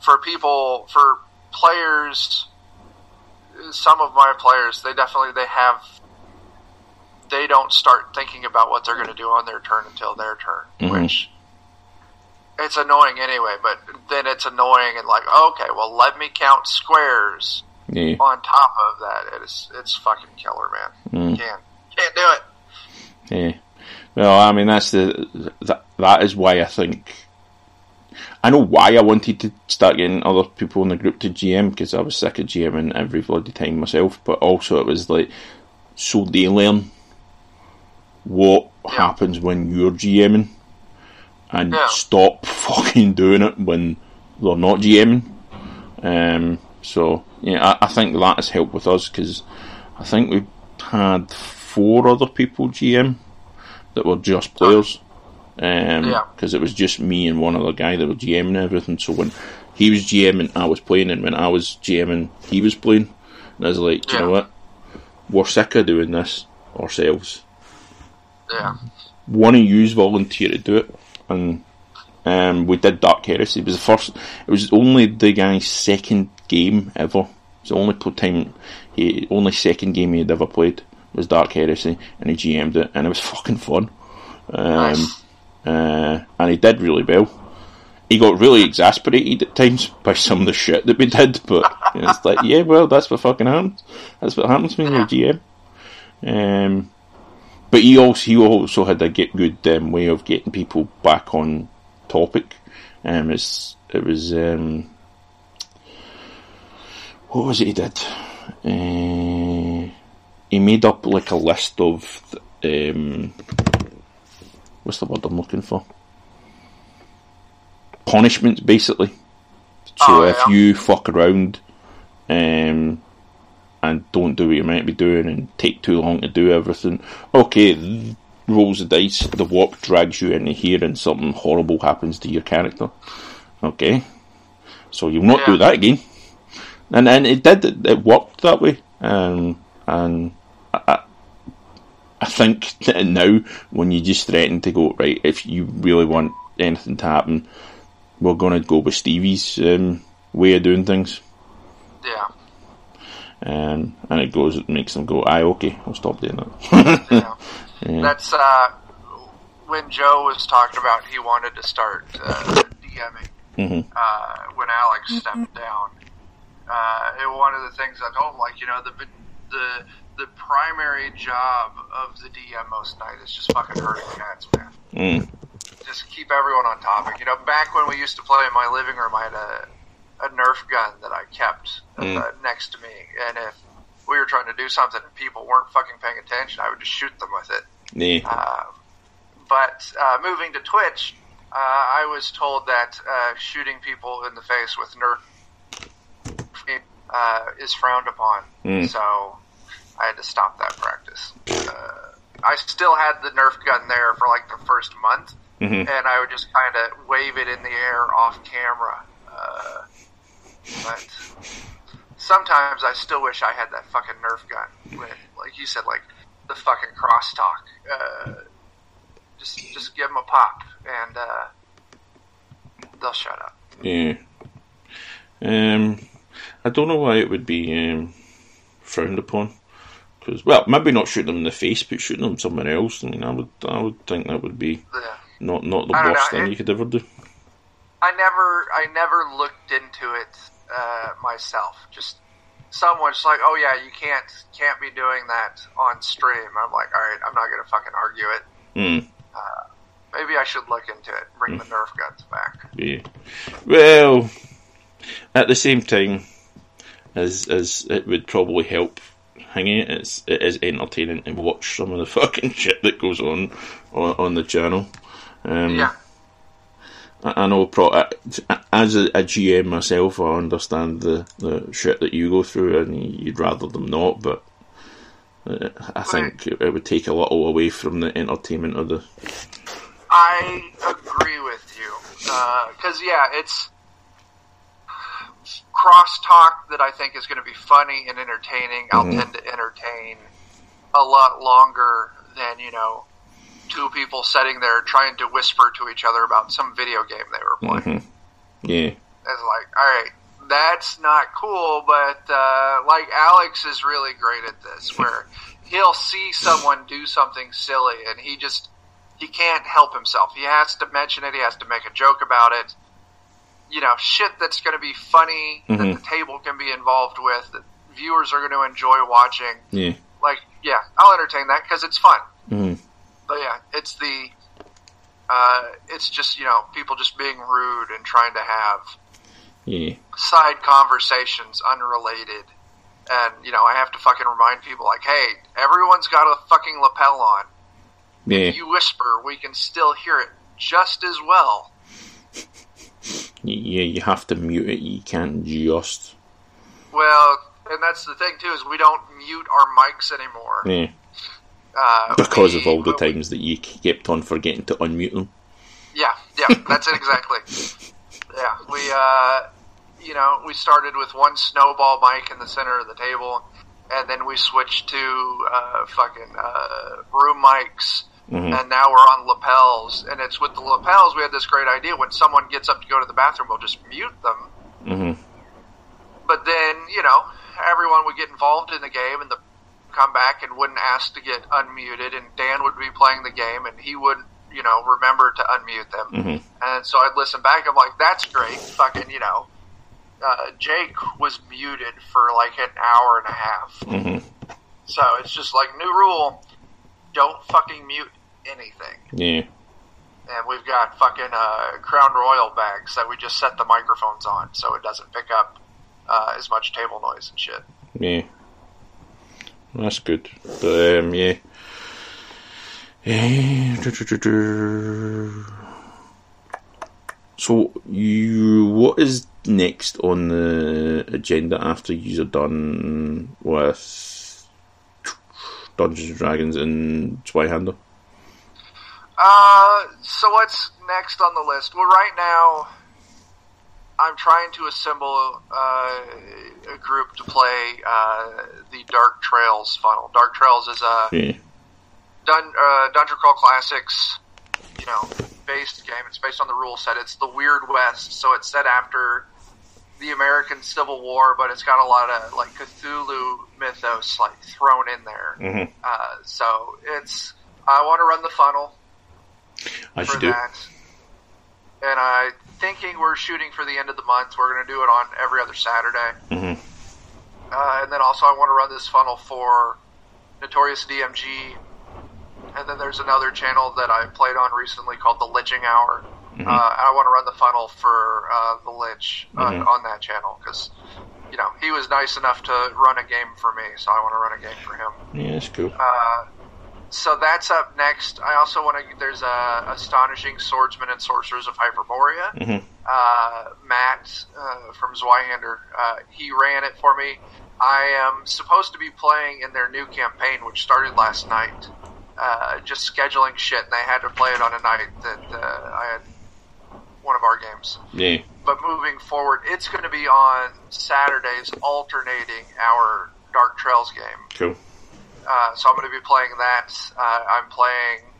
for players, some of my players, they have... They don't start thinking about what they're going to do on their turn until their turn, which it's annoying anyway, but then it's annoying and like, okay, well, let me count squares on top of that. It's fucking killer, man. Can't do it. Yeah. Well, I mean, that's that is why I think... I know why I wanted to start getting other people in the group to GM, because I was sick of GMing every bloody time myself, but also it was like, so they learn what happens when you're GMing, and stop fucking doing it when they're not GMing. So, yeah, I think that has helped with us, because I think we had 4 other people GM that were just players. Because it was just me and one other guy that were GMing everything. So when he was GMing, I was playing, and when I was GMing, he was playing. And I was like, you know what? We're sick of doing this ourselves. Yeah. One of you volunteered to do it, and we did Dark Heresy. It was the first. It was only the guy's second game ever. It's the only time, only second game he had ever played was Dark Heresy, and he GM'd it, and it was fucking fun. Nice. And he did really well. He got really exasperated at times by some of the shit that we did, but you know, it's like, yeah, well, that's what fucking happens. That's what happens when you're GM. But he also had a good way of getting people back on topic. What was it he did? He made up like a list of what's the word I'm looking for? Punishments, basically. So if you fuck around and don't do what you might be doing and take too long to do everything, rolls the dice, the warp drags you into here and something horrible happens to your character. Okay. So you'll not do that again. And it did. It worked that way. And I think that now, when you just threaten to go, right, if you really want anything to happen, we're going to go with Stevie's way of doing things. Yeah. And it makes them go, aye, okay, I'll stop doing that. That's, when Joe was talking about he wanted to start DMing, when Alex stepped down, one of the things I told him, like, you know, the primary job of the DM most night is just fucking herding cats, man. Just keep everyone on topic. You know, back when we used to play in my living room, I had a Nerf gun that I kept next to me, and if we were trying to do something and people weren't fucking paying attention, I would just shoot them with it. Yeah. But moving to Twitch, I was told that shooting people in the face with Nerf is frowned upon, so I had to stop that practice. I still had the Nerf gun there for like the first month, and I would just kind of wave it in the air off camera. But sometimes I still wish I had that fucking Nerf gun with, like you said, like the fucking crosstalk. Just give them a pop, and they'll shut up. Yeah. I don't know why it would be frowned upon. Well, maybe not shooting them in the face, but shooting them somewhere else. I mean, I would think that would be not the worst thing you could ever do. I never looked into it myself. Just someone's like, oh yeah, you can't be doing that on stream. I'm like, all right, I'm not gonna fucking argue it. Maybe I should look into it. Bring the Nerf guns back. Yeah. Well, at the same time, as it would probably help. It is entertaining to watch some of the fucking shit that goes on the channel. I know, as a GM myself, I understand the shit that you go through, and you'd rather them not, but I think it would take a little away from the entertainment of the... I agree with you, because it's crosstalk that I think is going to be funny and entertaining. I'll tend to entertain a lot longer than, you know, two people sitting there trying to whisper to each other about some video game they were playing. Yeah. It's like, all right, that's not cool, but like Alex is really great at this, where he'll see someone do something silly and he can't help himself. He has to mention it. He has to make a joke about it. You know, shit that's going to be funny, that the table can be involved with, that viewers are going to enjoy watching. Yeah. Like, yeah, I'll entertain that because it's fun. But yeah, it's just, you know, people just being rude and trying to have side conversations unrelated. And, you know, I have to fucking remind people, like, hey, everyone's got a fucking lapel on. Yeah. If you whisper, we can still hear it. just as well. Yeah, you have to mute it. You can't just... Well, and that's the thing, too, is we don't mute our mics anymore. Yeah. Because of all the times that you kept on forgetting to unmute them. Yeah, that's it exactly. Yeah, we started with one snowball mic in the center of the table, and then we switched to room mics, mm-hmm. and now we're on lapels. And it's with the lapels, we had this great idea, when someone gets up to go to the bathroom, we'll just mute them. Mm-hmm. But then, everyone would get involved in the game, and come back and wouldn't ask to get unmuted, and Dan would be playing the game, and he wouldn't, remember to unmute them. Mm-hmm. And so I'd listen back, I'm like, that's great, Jake was muted for like an hour and a half. Mm-hmm. So it's just like, new rule, don't fucking mute anything. Yeah. And we've got Crown Royal bags that we just set the microphones on, so it doesn't pick up as much table noise and shit. Yeah. That's good. But, yeah. So, what is next on the agenda after you are done with Dungeons and Dragons and Zweihander? So what's next on the list? Well, right now, I'm trying to assemble a group to play the Dark Trails funnel. Dark Trails is a Dungeon Crawl Classics, based game. It's based on the rule set. It's the Weird West, so it's set after the American Civil War, but it's got a lot of like Cthulhu mythos like thrown in there. Mm-hmm. I want to run the funnel. I should do that. And I. Thinking we're shooting for the end of the month. We're going to do it on every other Saturday. Mm-hmm. And then also I want to run this funnel for Notorious DMG. And then there's another channel that I played on recently called The Lynching Hour. Mm-hmm. I want to run the funnel for The Lynch on that channel because, he was nice enough to run a game for me, so I want to run a game for him. Yeah, that's cool. So that's up next. I also want to... There's Astonishing Swordsmen and Sorcerers of Hyperborea. Mm-hmm. Matt from Zweihander, he ran it for me. I am supposed to be playing in their new campaign, which started last night. Just scheduling shit, and they had to play it on a night that I had one of our games. Yeah. But moving forward, it's going to be on Saturdays alternating our Dark Trails game. Cool. So I'm going to be playing that. I'm playing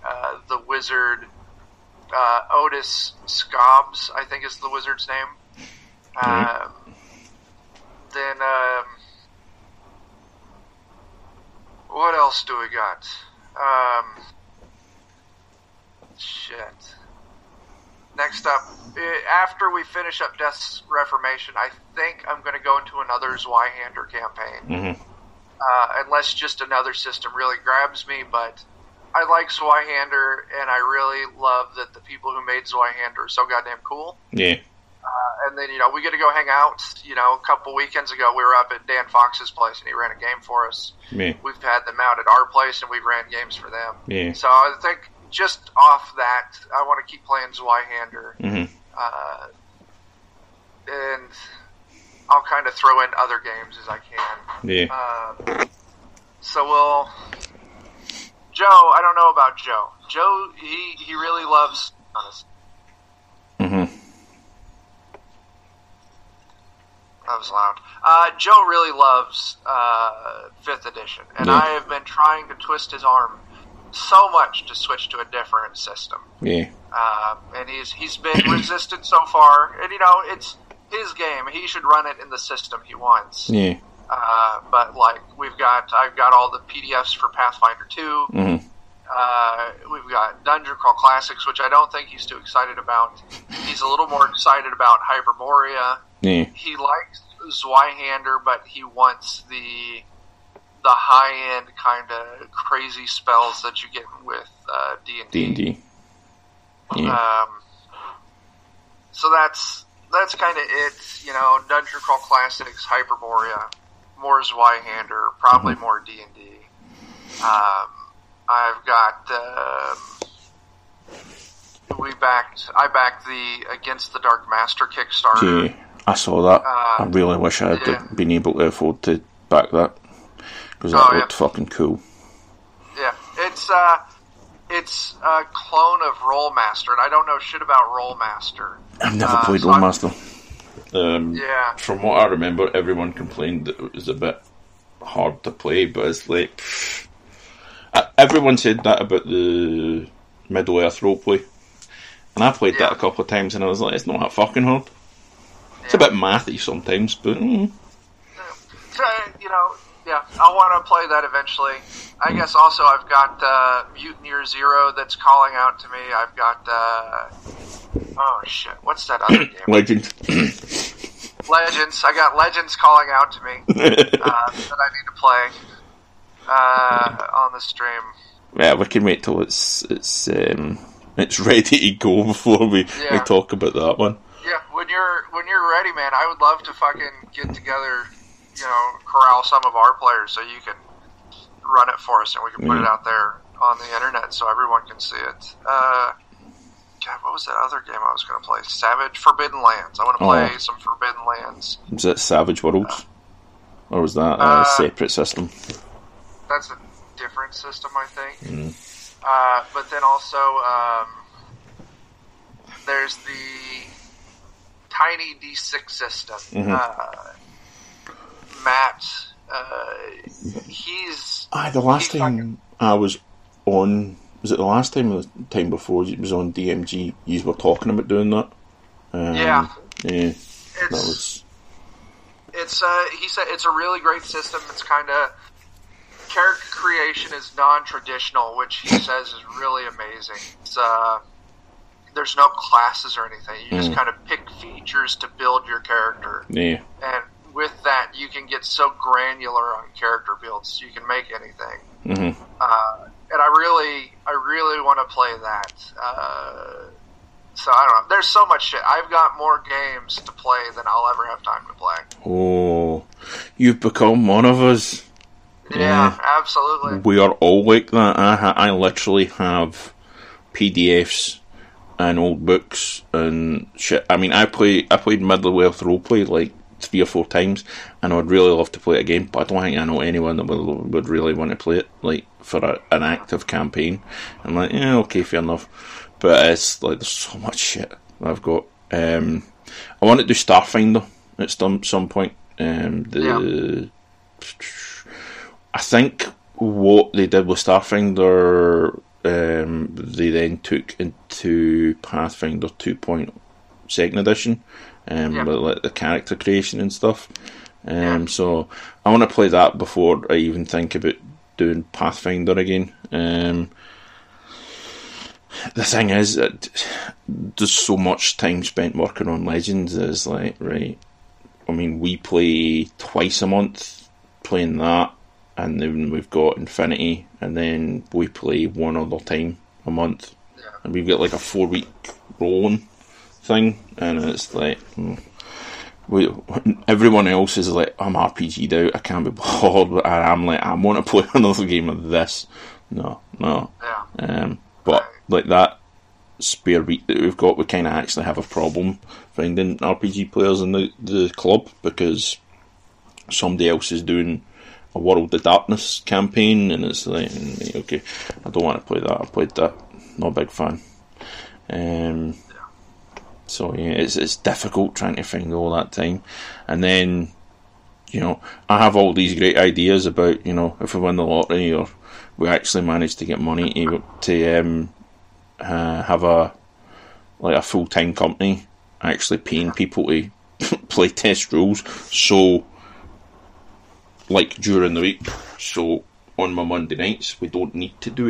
the wizard Otis Scobbs, I think is the wizard's name. Mm-hmm. Then what else do we got? Shit. Next up, after we finish up Death's Reformation, I think I'm going to go into another Zweihander campaign. Mm-hmm. Unless just another system really grabs me, but I like Zweihander, and I really love that the people who made Zweihander are so goddamn cool. Yeah. And then, we get to go hang out. A couple weekends ago, we were up at Dan Fox's place, and he ran a game for us. Yeah. We've had them out at our place, and we've ran games for them. Yeah. So I think just off that, I want to keep playing Zweihander. Mm-hmm. And... I'll kind of throw in other games as I can. Yeah. So we'll... Joe, I don't know about Joe. Joe, he really loves... Mm-hmm. That was loud. Joe really loves 5th edition, and I have been trying to twist his arm so much to switch to a different system. Yeah. And he's been resistant so far, and it's... his game, he should run it in the system he wants. Yeah. But I've got all the PDFs for Pathfinder 2. Mm-hmm. We've got Dungeon Crawl Classics, which I don't think he's too excited about. He's a little more excited about Hyperborea. Yeah. He likes Zweihander, but he wants the high end kind of crazy spells that you get with D&D. Yeah. So that's kind of it, Dungeon Crawl Classics, Hyperborea, more Zweihander, probably more D&D. I've got, we I backed the Against the Dark Master Kickstarter. Yeah, I saw that. I really wish I had been able to afford to back that, because that looked fucking cool. Yeah, it's a clone of Rolemaster, and I don't know shit about Rolemaster. I've never played Rolemaster. From what I remember, everyone complained that it was a bit hard to play, but it's like... everyone said that about the Middle Earth roleplay, and I played that a couple of times, and I was like, it's not that fucking hard. Yeah. It's a bit mathy sometimes, but... So, I want to play that eventually. I guess also I've got Mutineer Zero that's calling out to me. I've got... oh, shit. What's that other game? Legends. I got Legends calling out to me that I need to play on the stream. Yeah, we can wait till it's ready to go before we talk about that one. Yeah, when you're ready, man, I would love to fucking get together, corral some of our players so you can run it for us and we can put it out there on the internet so everyone can see it. God, what was that other game I was going to play? Forbidden Lands. I want to play some Forbidden Lands. Was it Savage Worlds? Or was that a separate system? That's a different system, I think. But then also, there's the Tiny D6 system. Matt, he's... the last time I was on... Was it the last time or the time before it was on DMG, you were talking about doing that? Yeah. He said it's a really great system. It's kind of... Character creation is non-traditional, which he says is really amazing. It's, there's no classes or anything. You just kind of pick features to build your character. Yeah. And with that, you can get so granular on character builds. You can make anything. And I really want to play that. So I don't know. There's so much shit. I've got more games to play than I'll ever have time to play. Oh, you've become one of us. Yeah, absolutely. We are all like that. I literally have PDFs and old books and shit. I mean, I played Middle Earth roleplay like 3 or 4 times, and I would really love to play it again, but I don't think I know anyone that would really want to play it, like, for an active campaign. I'm like, yeah, okay, fair enough. But it's, like, there's so much shit I've got. I want to do Starfinder at some point. I think what they did with Starfinder, they then took into Pathfinder 2.0 second edition, with, like, the character creation and stuff. So I want to play that before I even think about doing Pathfinder again. The thing is, there's so much time spent working on Legends. It's like, right, I mean, we play twice a month playing that, and then we've got Infinity, and then we play one other time a month. And we've got, like, a 4-week rolling thing, and it's like, everyone else is like, I'm RPG'd out, I can't be bothered, and I'm like, I want to play another game of this. No. Yeah. But like that spare week that we've got, we kind of actually have a problem finding RPG players in the club, because somebody else is doing a World of Darkness campaign, and it's like, okay, I don't want to play that. I played that. Not a big fan. So yeah, it's difficult trying to find all that time, and then I have all these great ideas about if we win the lottery or we actually manage to get money to have a full time company actually paying people to play test rules. So like during the week, so on my Monday nights we don't need to do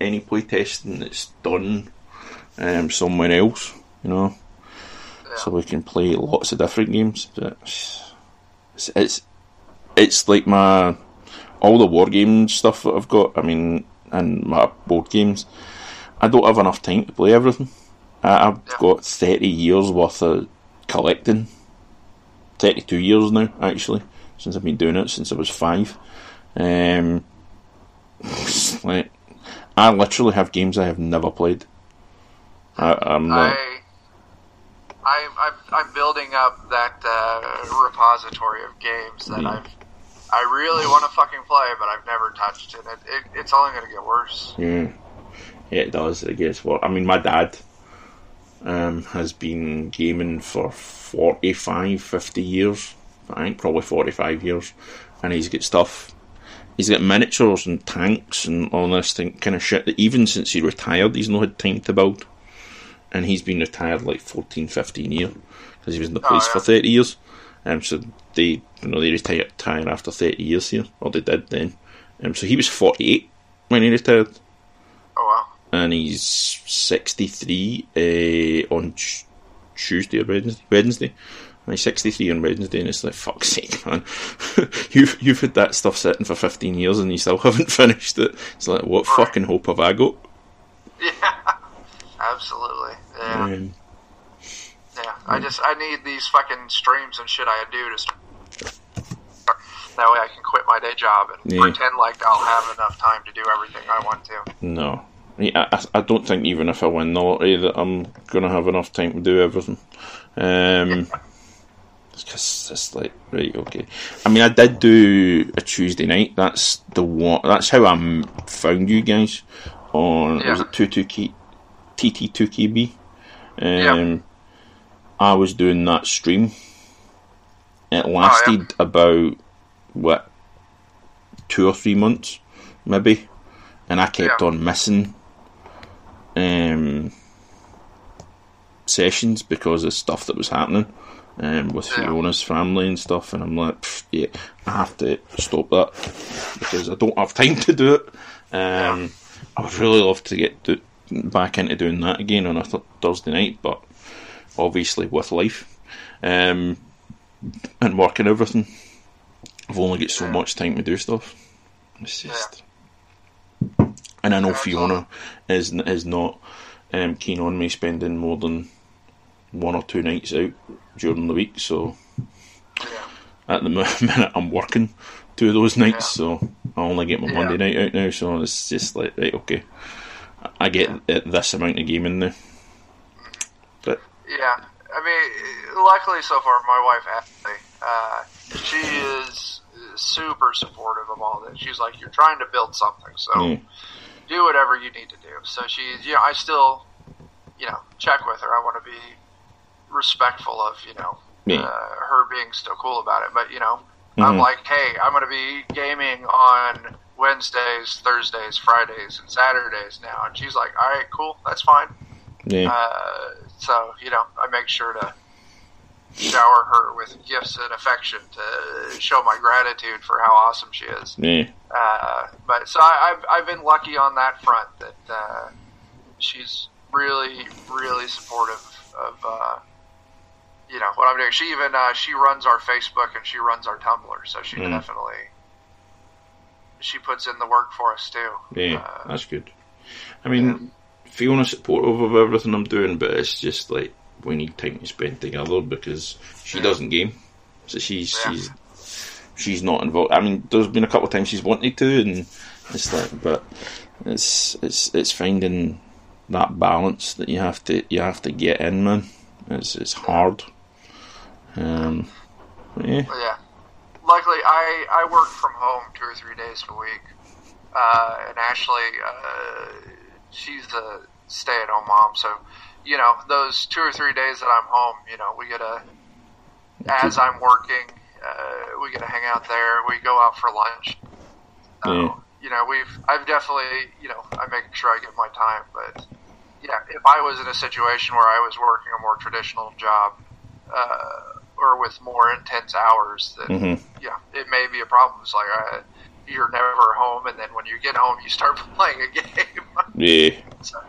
any play testing. It's done somewhere else. So we can play lots of different games. But it's like all the war game stuff that I've got. I mean, and my board games, I don't have enough time to play everything. I've got 30 years worth of collecting. 32 years now, actually, since I've been doing it since I was 5. I literally have games I have never played. I'm building up that repository of games that I really want to fucking play, but I've never touched it. It's only going to get worse. Yeah. Yeah, it does. It gets worse. I mean, my dad has been gaming for 50 years. I think probably 45 years. And he's got stuff. He's got miniatures and tanks and all this kind of shit that even since he retired, he's not had time to build. And he's been retired like 14, 15 years because he was in the police for 30 years. So they, you know, they retired after 30 years here, or they did then. So he was 48 when he retired. Oh wow! And he's 63 on Tuesday or Wednesday. And he's 63 on Wednesday, and it's like, fuck's sake, man! you've had that stuff sitting for 15 years, and you still haven't finished it. It's like, what fucking hope have I got? Yeah, absolutely. Yeah. Yeah, I need these fucking streams and shit I do to start. That way I can quit my day job and pretend like I'll have enough time to do everything I want to. No. I don't think even if I win the lottery that I'm going to have enough time to do everything. Because it's like, right, okay. I mean, I did do a Tuesday night. That's how I found you guys on, was it 22TT2KB? I was doing that stream. It lasted about 2 or 3 months, maybe, and I kept on missing sessions because of stuff that was happening with Fiona's family and stuff. And I'm like, I have to stop that because I don't have time to do it. I would really love to get back into doing that again on a Thursday night, but obviously with life and work and everything, I've only got so much time to do stuff. It's just, and I know Fiona is not keen on me spending more than 1 or 2 nights out during the week. So at the minute, I'm working 2 of those nights, so I only get my Monday night out now. So it's just like, right, okay, I get this amount of gaming now. But yeah, I mean, luckily so far, my wife Ashley, she is super supportive of all this. She's like, you're trying to build something, so do whatever you need to do. So she's, you know, I still, you know, check with her. I want to be respectful of, you know, her being still cool about it. But, you know, I'm like, hey, I'm going to be gaming on Wednesdays, Thursdays, Fridays, and Saturdays now. And she's like, all right, cool, that's fine. Yeah. So, you know, I make sure to shower her with gifts and affection to show my gratitude for how awesome she is. Yeah. But so I've been lucky on that front that she's really, really supportive of you know what I'm doing. She even she runs our Facebook and she runs our Tumblr, so she definitely puts in the work for us too. Yeah, that's good. I mean, Fiona's supportive of everything I'm doing, but it's just like, we need time to spend together because she doesn't game, so she's not involved. I mean, there's been a couple of times she's wanted to, and it's like, but it's finding that balance that you have to get in, man. It's hard. Luckily, I work from home 2 or 3 days a week, and Ashley, she's a stay-at-home mom, so. You know, those 2 or 3 days that I'm home, you know, we get to, as I'm working, we get to hang out there. We go out for lunch. You know, I've definitely, you know, I make sure I get my time. But, yeah, if I was in a situation where I was working a more traditional job or with more intense hours, then, yeah, it may be a problem. It's like you're never home, and then when you get home, you start playing a game. So,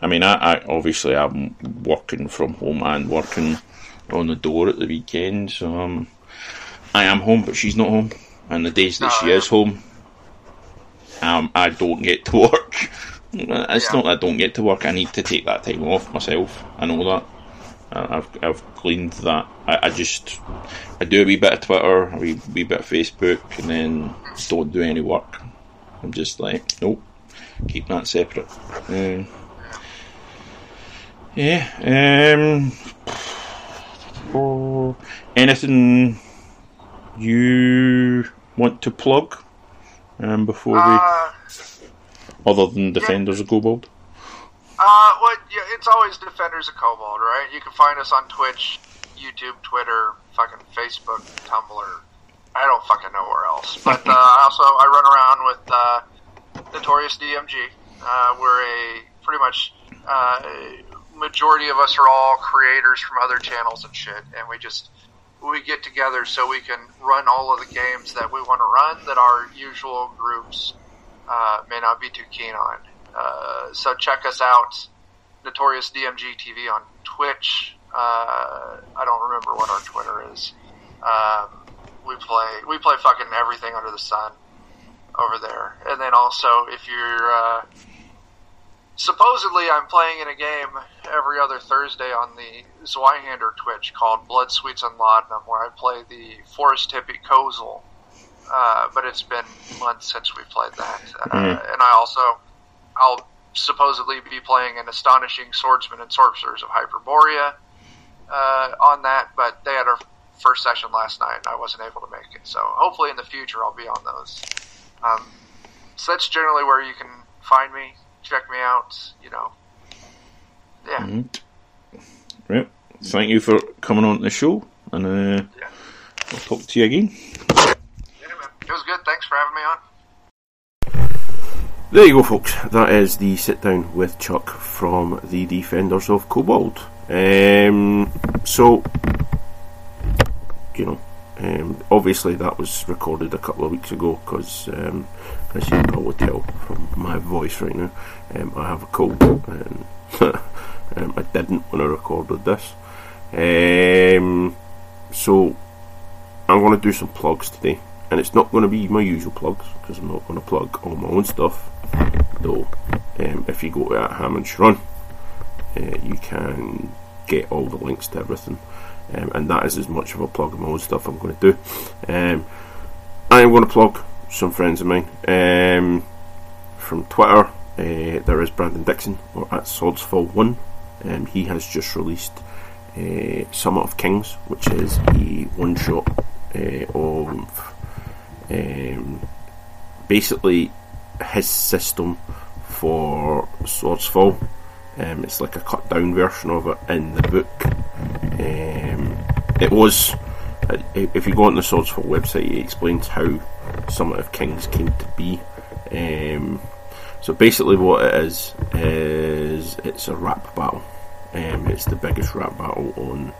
I mean, I obviously I'm working from home and working on the door at the weekend, so I am home, but she's not home. And the days that she is home, I don't get to work. It's not that I don't get to work. I need to take that time off myself. I know that. I've cleaned that. I do a wee bit of Twitter, a wee bit of Facebook, and then don't do any work. I'm just like, nope, keep that separate. Anything you want to plug before we... Other than Defenders of Kobold? Well, yeah, it's always Defenders of Kobold, right? You can find us on Twitch, YouTube, Twitter, fucking Facebook, Tumblr. I don't fucking know where else. But also, I run around with Notorious DMG. We're a pretty much... majority of us are all creators from other channels and shit, and we get together so we can run all of the games that we want to run that our usual groups may not be too keen on. So check us out, Notorious DMG TV on Twitch. I don't remember what our Twitter is. We play fucking everything under the sun over there. And then also, if you're supposedly, I'm playing in a game every other Thursday on the Zweihander Twitch called Blood, Sweets, and Laudanum, where I play the forest hippie Kozel. But it's been months since we played that. And I'll supposedly be playing an Astonishing Swordsmen and Sorcerers of Hyperborea on that, but they had our first session last night, and I wasn't able to make it. So hopefully in the future I'll be on those. So that's generally where you can find me. Check me out, you know. Yeah. Mm-hmm. Right. Thank you for coming on the show, and I'll talk to you again. Yeah, man. It was good. Thanks for having me on. There you go, folks. That is the sit down with Chuck from the Defenders of Kobold. Obviously that was recorded a couple of weeks ago because, as you can probably tell from my voice right now, I have a cold, and I didn't when I recorded this. So I'm going to do some plugs today, and it's not going to be my usual plugs because I'm not going to plug all my own stuff, though. If you go to @hamandschrun, you can get all the links to everything. And that is as much of a plug of my own stuff I'm going to do. I am going to plug some friends of mine from Twitter. There is Brandon Dixon, or @Swordsfall1. He has just released Summit of Kings, which is a one shot of basically his system for Swordsfall. It's like a cut down version of it in the book. It was, if you go on the Swordsfall website, it explains how Summit of Kings came to be. So basically what it is it's a rap battle. It's the biggest rap battle on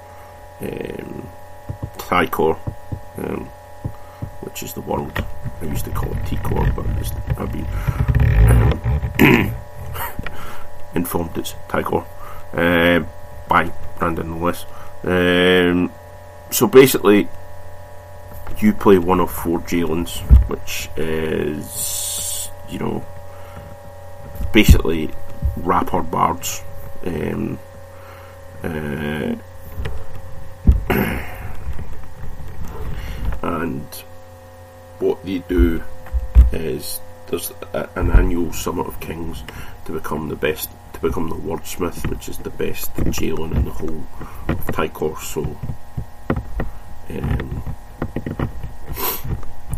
Tikor, which is the world. I used to call it Tikor, but I've been informed it's Tikor by Brandon Lewis. So basically you play one of four Jailens, which is, you know, basically rapper bards. And what they do is there's an annual Summit of Kings to become the best, to become the wordsmith, which is the best Jalen in the whole of Tikor. So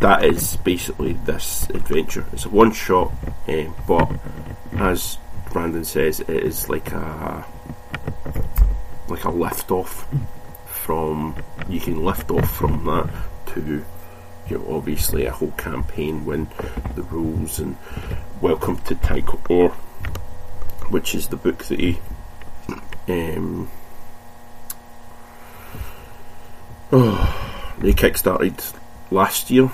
that is basically this adventure. It's a one shot, but as Brandon says, it is like a lift off from, you can lift off from that to, you know, obviously a whole campaign, win the rules, and Welcome to Tikor, which is the book that he they kickstarted last year.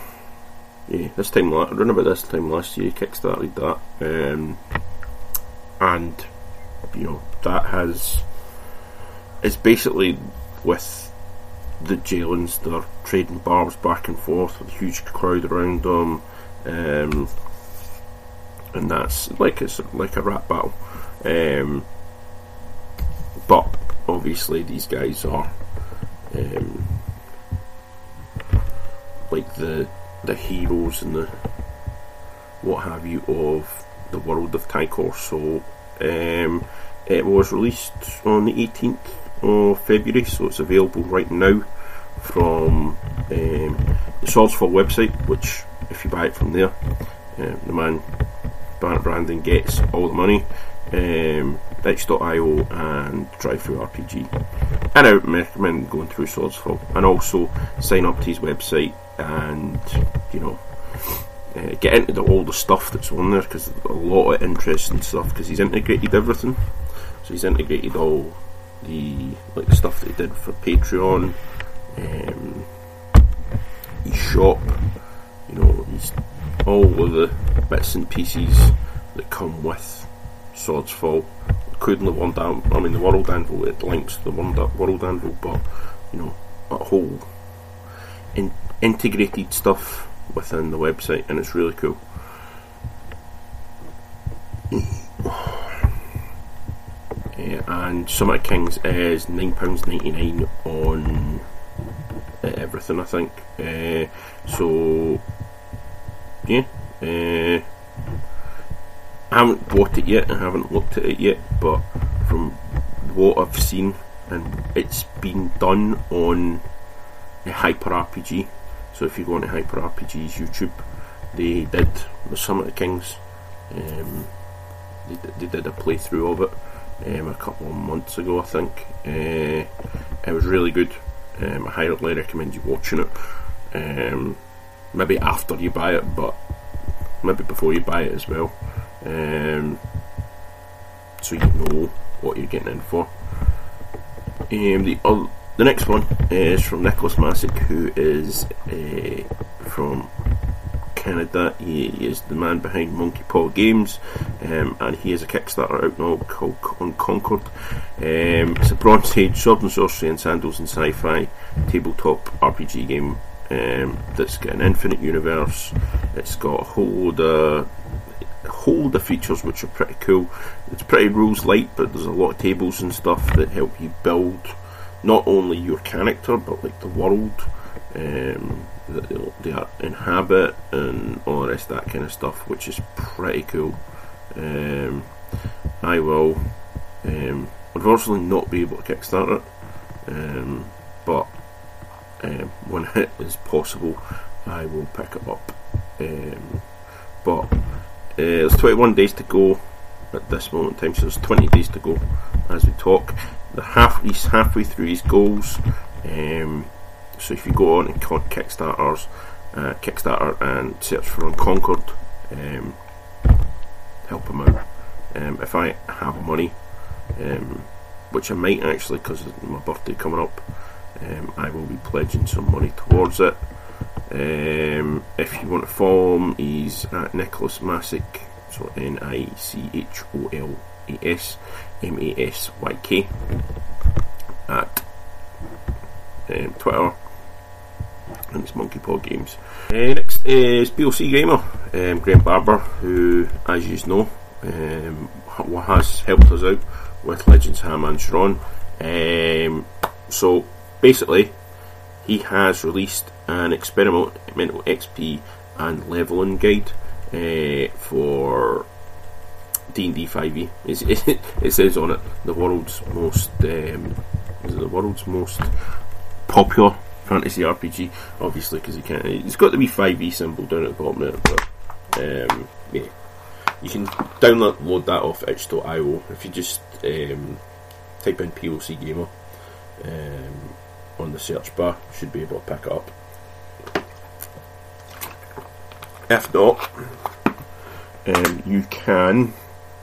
Yeah, this time last, around about this time last year, he kickstarted that, and you know that has, it's basically with the Jailens, they're trading barbs back and forth with a huge crowd around them, and that's like, it's like a rap battle, but obviously these guys are like the heroes and the what have you, of the world of Tikor. So it was released on the 18th of February, so it's available right now from the Swordsfall website, which if you buy it from there, the man Brandon gets all the money, Dex.io and Drive-Thru RPG. And I would recommend going through Swordsfall and also sign up to his website and, you know, get into all the stuff that's on there, because a lot of interesting stuff, because he's integrated everything. So he's integrated all the stuff that he did for Patreon, his shop, you know, he's all of the bits and pieces that come with Swordsfall, including the World Anvil. I mean, the World Anvil, it links to the World Anvil, but you know, a whole integrated stuff within the website, and it's really cool. And Summit of Kings is £9.99 on everything, I think. So yeah, I haven't bought it yet, I haven't looked at it yet, but from what I've seen, and it's been done on a Hyper RPG. So if you go on to Hyper RPG's YouTube, they did the Summit of Kings. They did a playthrough of it a couple of months ago, I think. It was really good. I highly recommend you watching it. Maybe after you buy it, but maybe before you buy it as well, so you know what you're getting in for. The next one is from Nicholas Masyk, who is from Canada. He is the man behind Monkey Paw Games, and he has a Kickstarter out now called Unconquered. It's a Bronze Age sword and sorcery and sandals and sci-fi tabletop RPG game. That's got an infinite universe. It's got a whole load of features which are pretty cool. It's pretty rules light, but there's a lot of tables and stuff that help you build not only your character, but like the world that they inhabit and all the rest of that kind of stuff, which is pretty cool. I will unfortunately not be able to Kickstart it, but when it is possible, I will pick it up. But there's 21 days to go at this moment in time, so there's 20 days to go as we talk. He's halfway through his goals, so if you go on and Kickstarter and search for Unconquered, help him out. If I have money, which I might actually, because of my birthday coming up, I will be pledging some money towards it. If you want to follow him, he's at Nicholas Masyk, so NICHOLAS MASYK at Twitter, and it's Monkey Paw Games. Next is POC Gamer, Graham Barber, who, as you know, has helped us out with Legends, Ham and Sharon. So basically, he has released an experimental XP and leveling guide for D&D 5e. It says on it, the world's most popular fantasy RPG, obviously, because he can't. It's got the wee 5e symbol down at the bottom of it, but yeah, you can download that off itch.io if you just type in POC Gamer on the search bar. You should be able to pick it up. If not, you can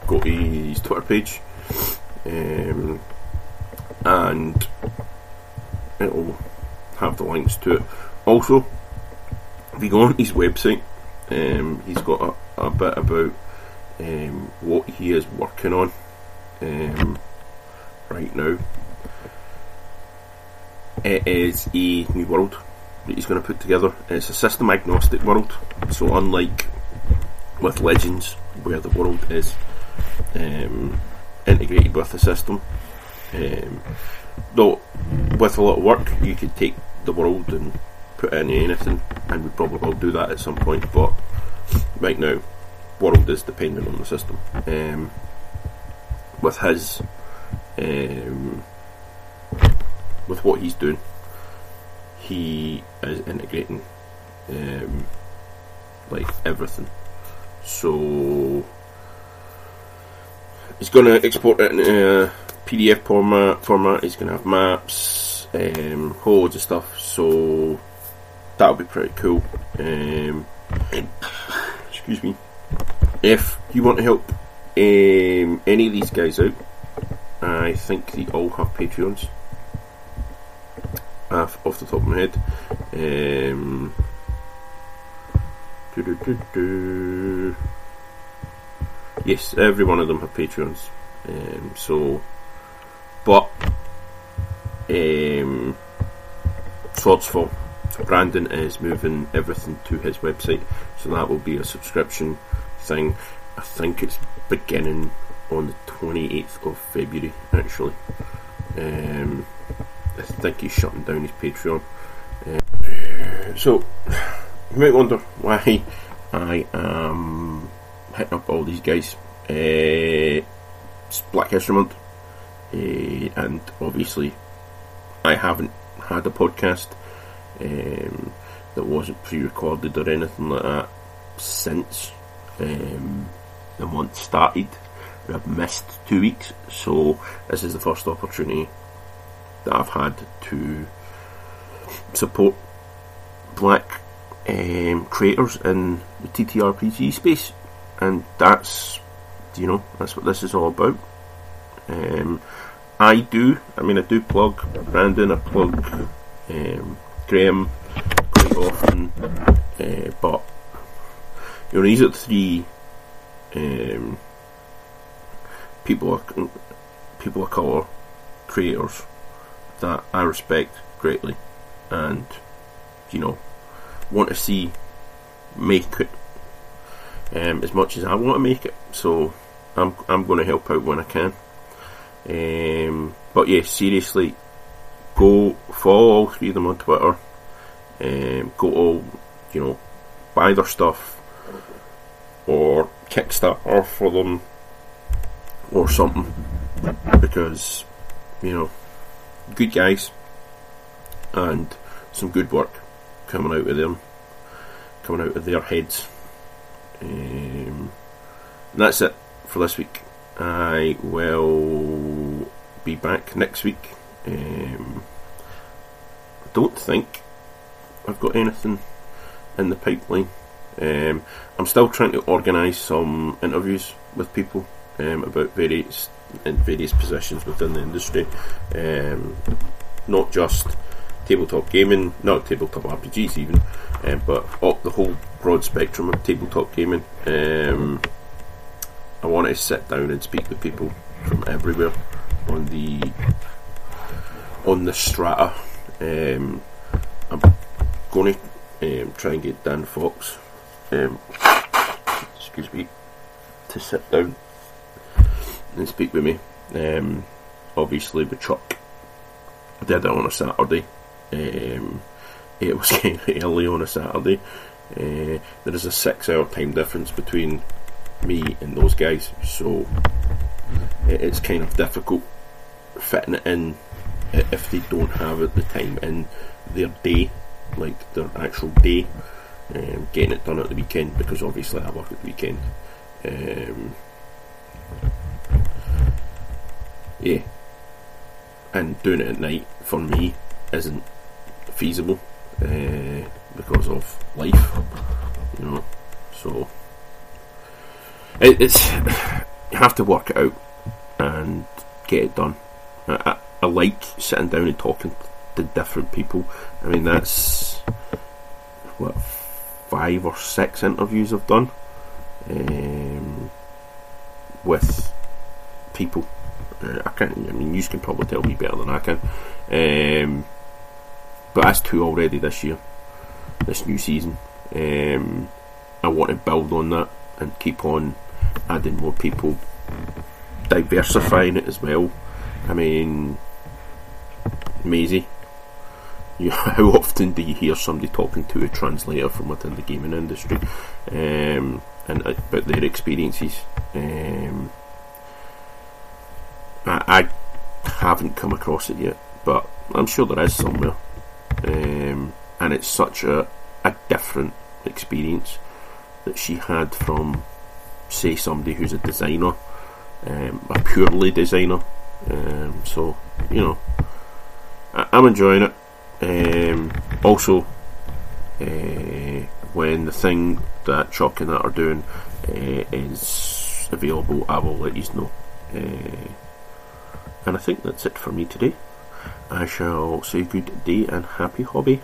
go to his Twitter page, and it'll have the links to it. Also, if you go on his website, he's got a bit about what he is working on right now. It is a new world that he's going to put together. It's a system agnostic world, so unlike with Legends, where the world is integrated with the system, though with a lot of work you could take the world and put in anything, and we probably will do that at some point, but right now world is dependent on the system. With his, with what he's doing, he is integrating like everything. So he's going to export it in a PDF format. He's going to have maps, loads of stuff. So that'll be pretty cool. Excuse me. If you want to help any of these guys out, I think they all have Patreons, off the top of my head. Yes, every one of them have Patreons. So Swordsfall, Brandon is moving everything to his website, so that will be a subscription thing. I think it's beginning on the 28th of February, actually. I think he's shutting down his Patreon. So, you might wonder why I am hitting up all these guys. It's Black History Month, and obviously I haven't had a podcast that wasn't pre-recorded or anything like that since the month started. I've missed 2 weeks, so this is the first opportunity that I've had to support black creators in the TTRPG space, and that's what this is all about. I do plug Brandon, I plug Graham quite often, but these are three people of colour creators that I respect greatly, and want to see make it as much as I want to make it. So I'm going to help out when I can. But yeah, seriously, go follow all three of them on Twitter. Go all buy their stuff, or Kickstarter for them, or something, because good guys, and some good work coming out of them, coming out of their heads. And that's it for this week. I will be back next week. I don't think I've got anything in the pipeline. I'm still trying to organise some interviews with people about various positions within the industry, not just tabletop gaming, not tabletop RPGs even, but up the whole broad spectrum of tabletop gaming. I want to sit down and speak with people from everywhere on the strata. I'm going to try and get Dan Fox, excuse me, to sit down and speak with me. Obviously with Chuck, I did it on a Saturday. It was kind of early on a Saturday. There is a 6-hour time difference between me and those guys, so it's kind of difficult fitting it in if they don't have it the time in their day, like their actual day, getting it done at the weekend, because obviously I work at the weekend. Yeah, and doing it at night for me isn't feasible because of life, so it's you have to work it out and get it done. I like sitting down and talking to different people. I mean, that's what, 5 or 6 interviews I've done with people. You can probably tell me better than I can, but that's 2 already this year, this new season. I want to build on that and keep on adding more people, diversifying it as well. I mean, Maisie, how often do you hear somebody talking to a translator from within the gaming industry? and about their experiences. I haven't come across it yet, but I'm sure there is somewhere. And it's such a different experience that she had from, say, somebody who's a designer, a purely designer. So, you know, I'm enjoying it. Also, when the thing that Chuck and that are doing is available, I will let you know. And I think that's it for me today. I shall say good day and happy hobby.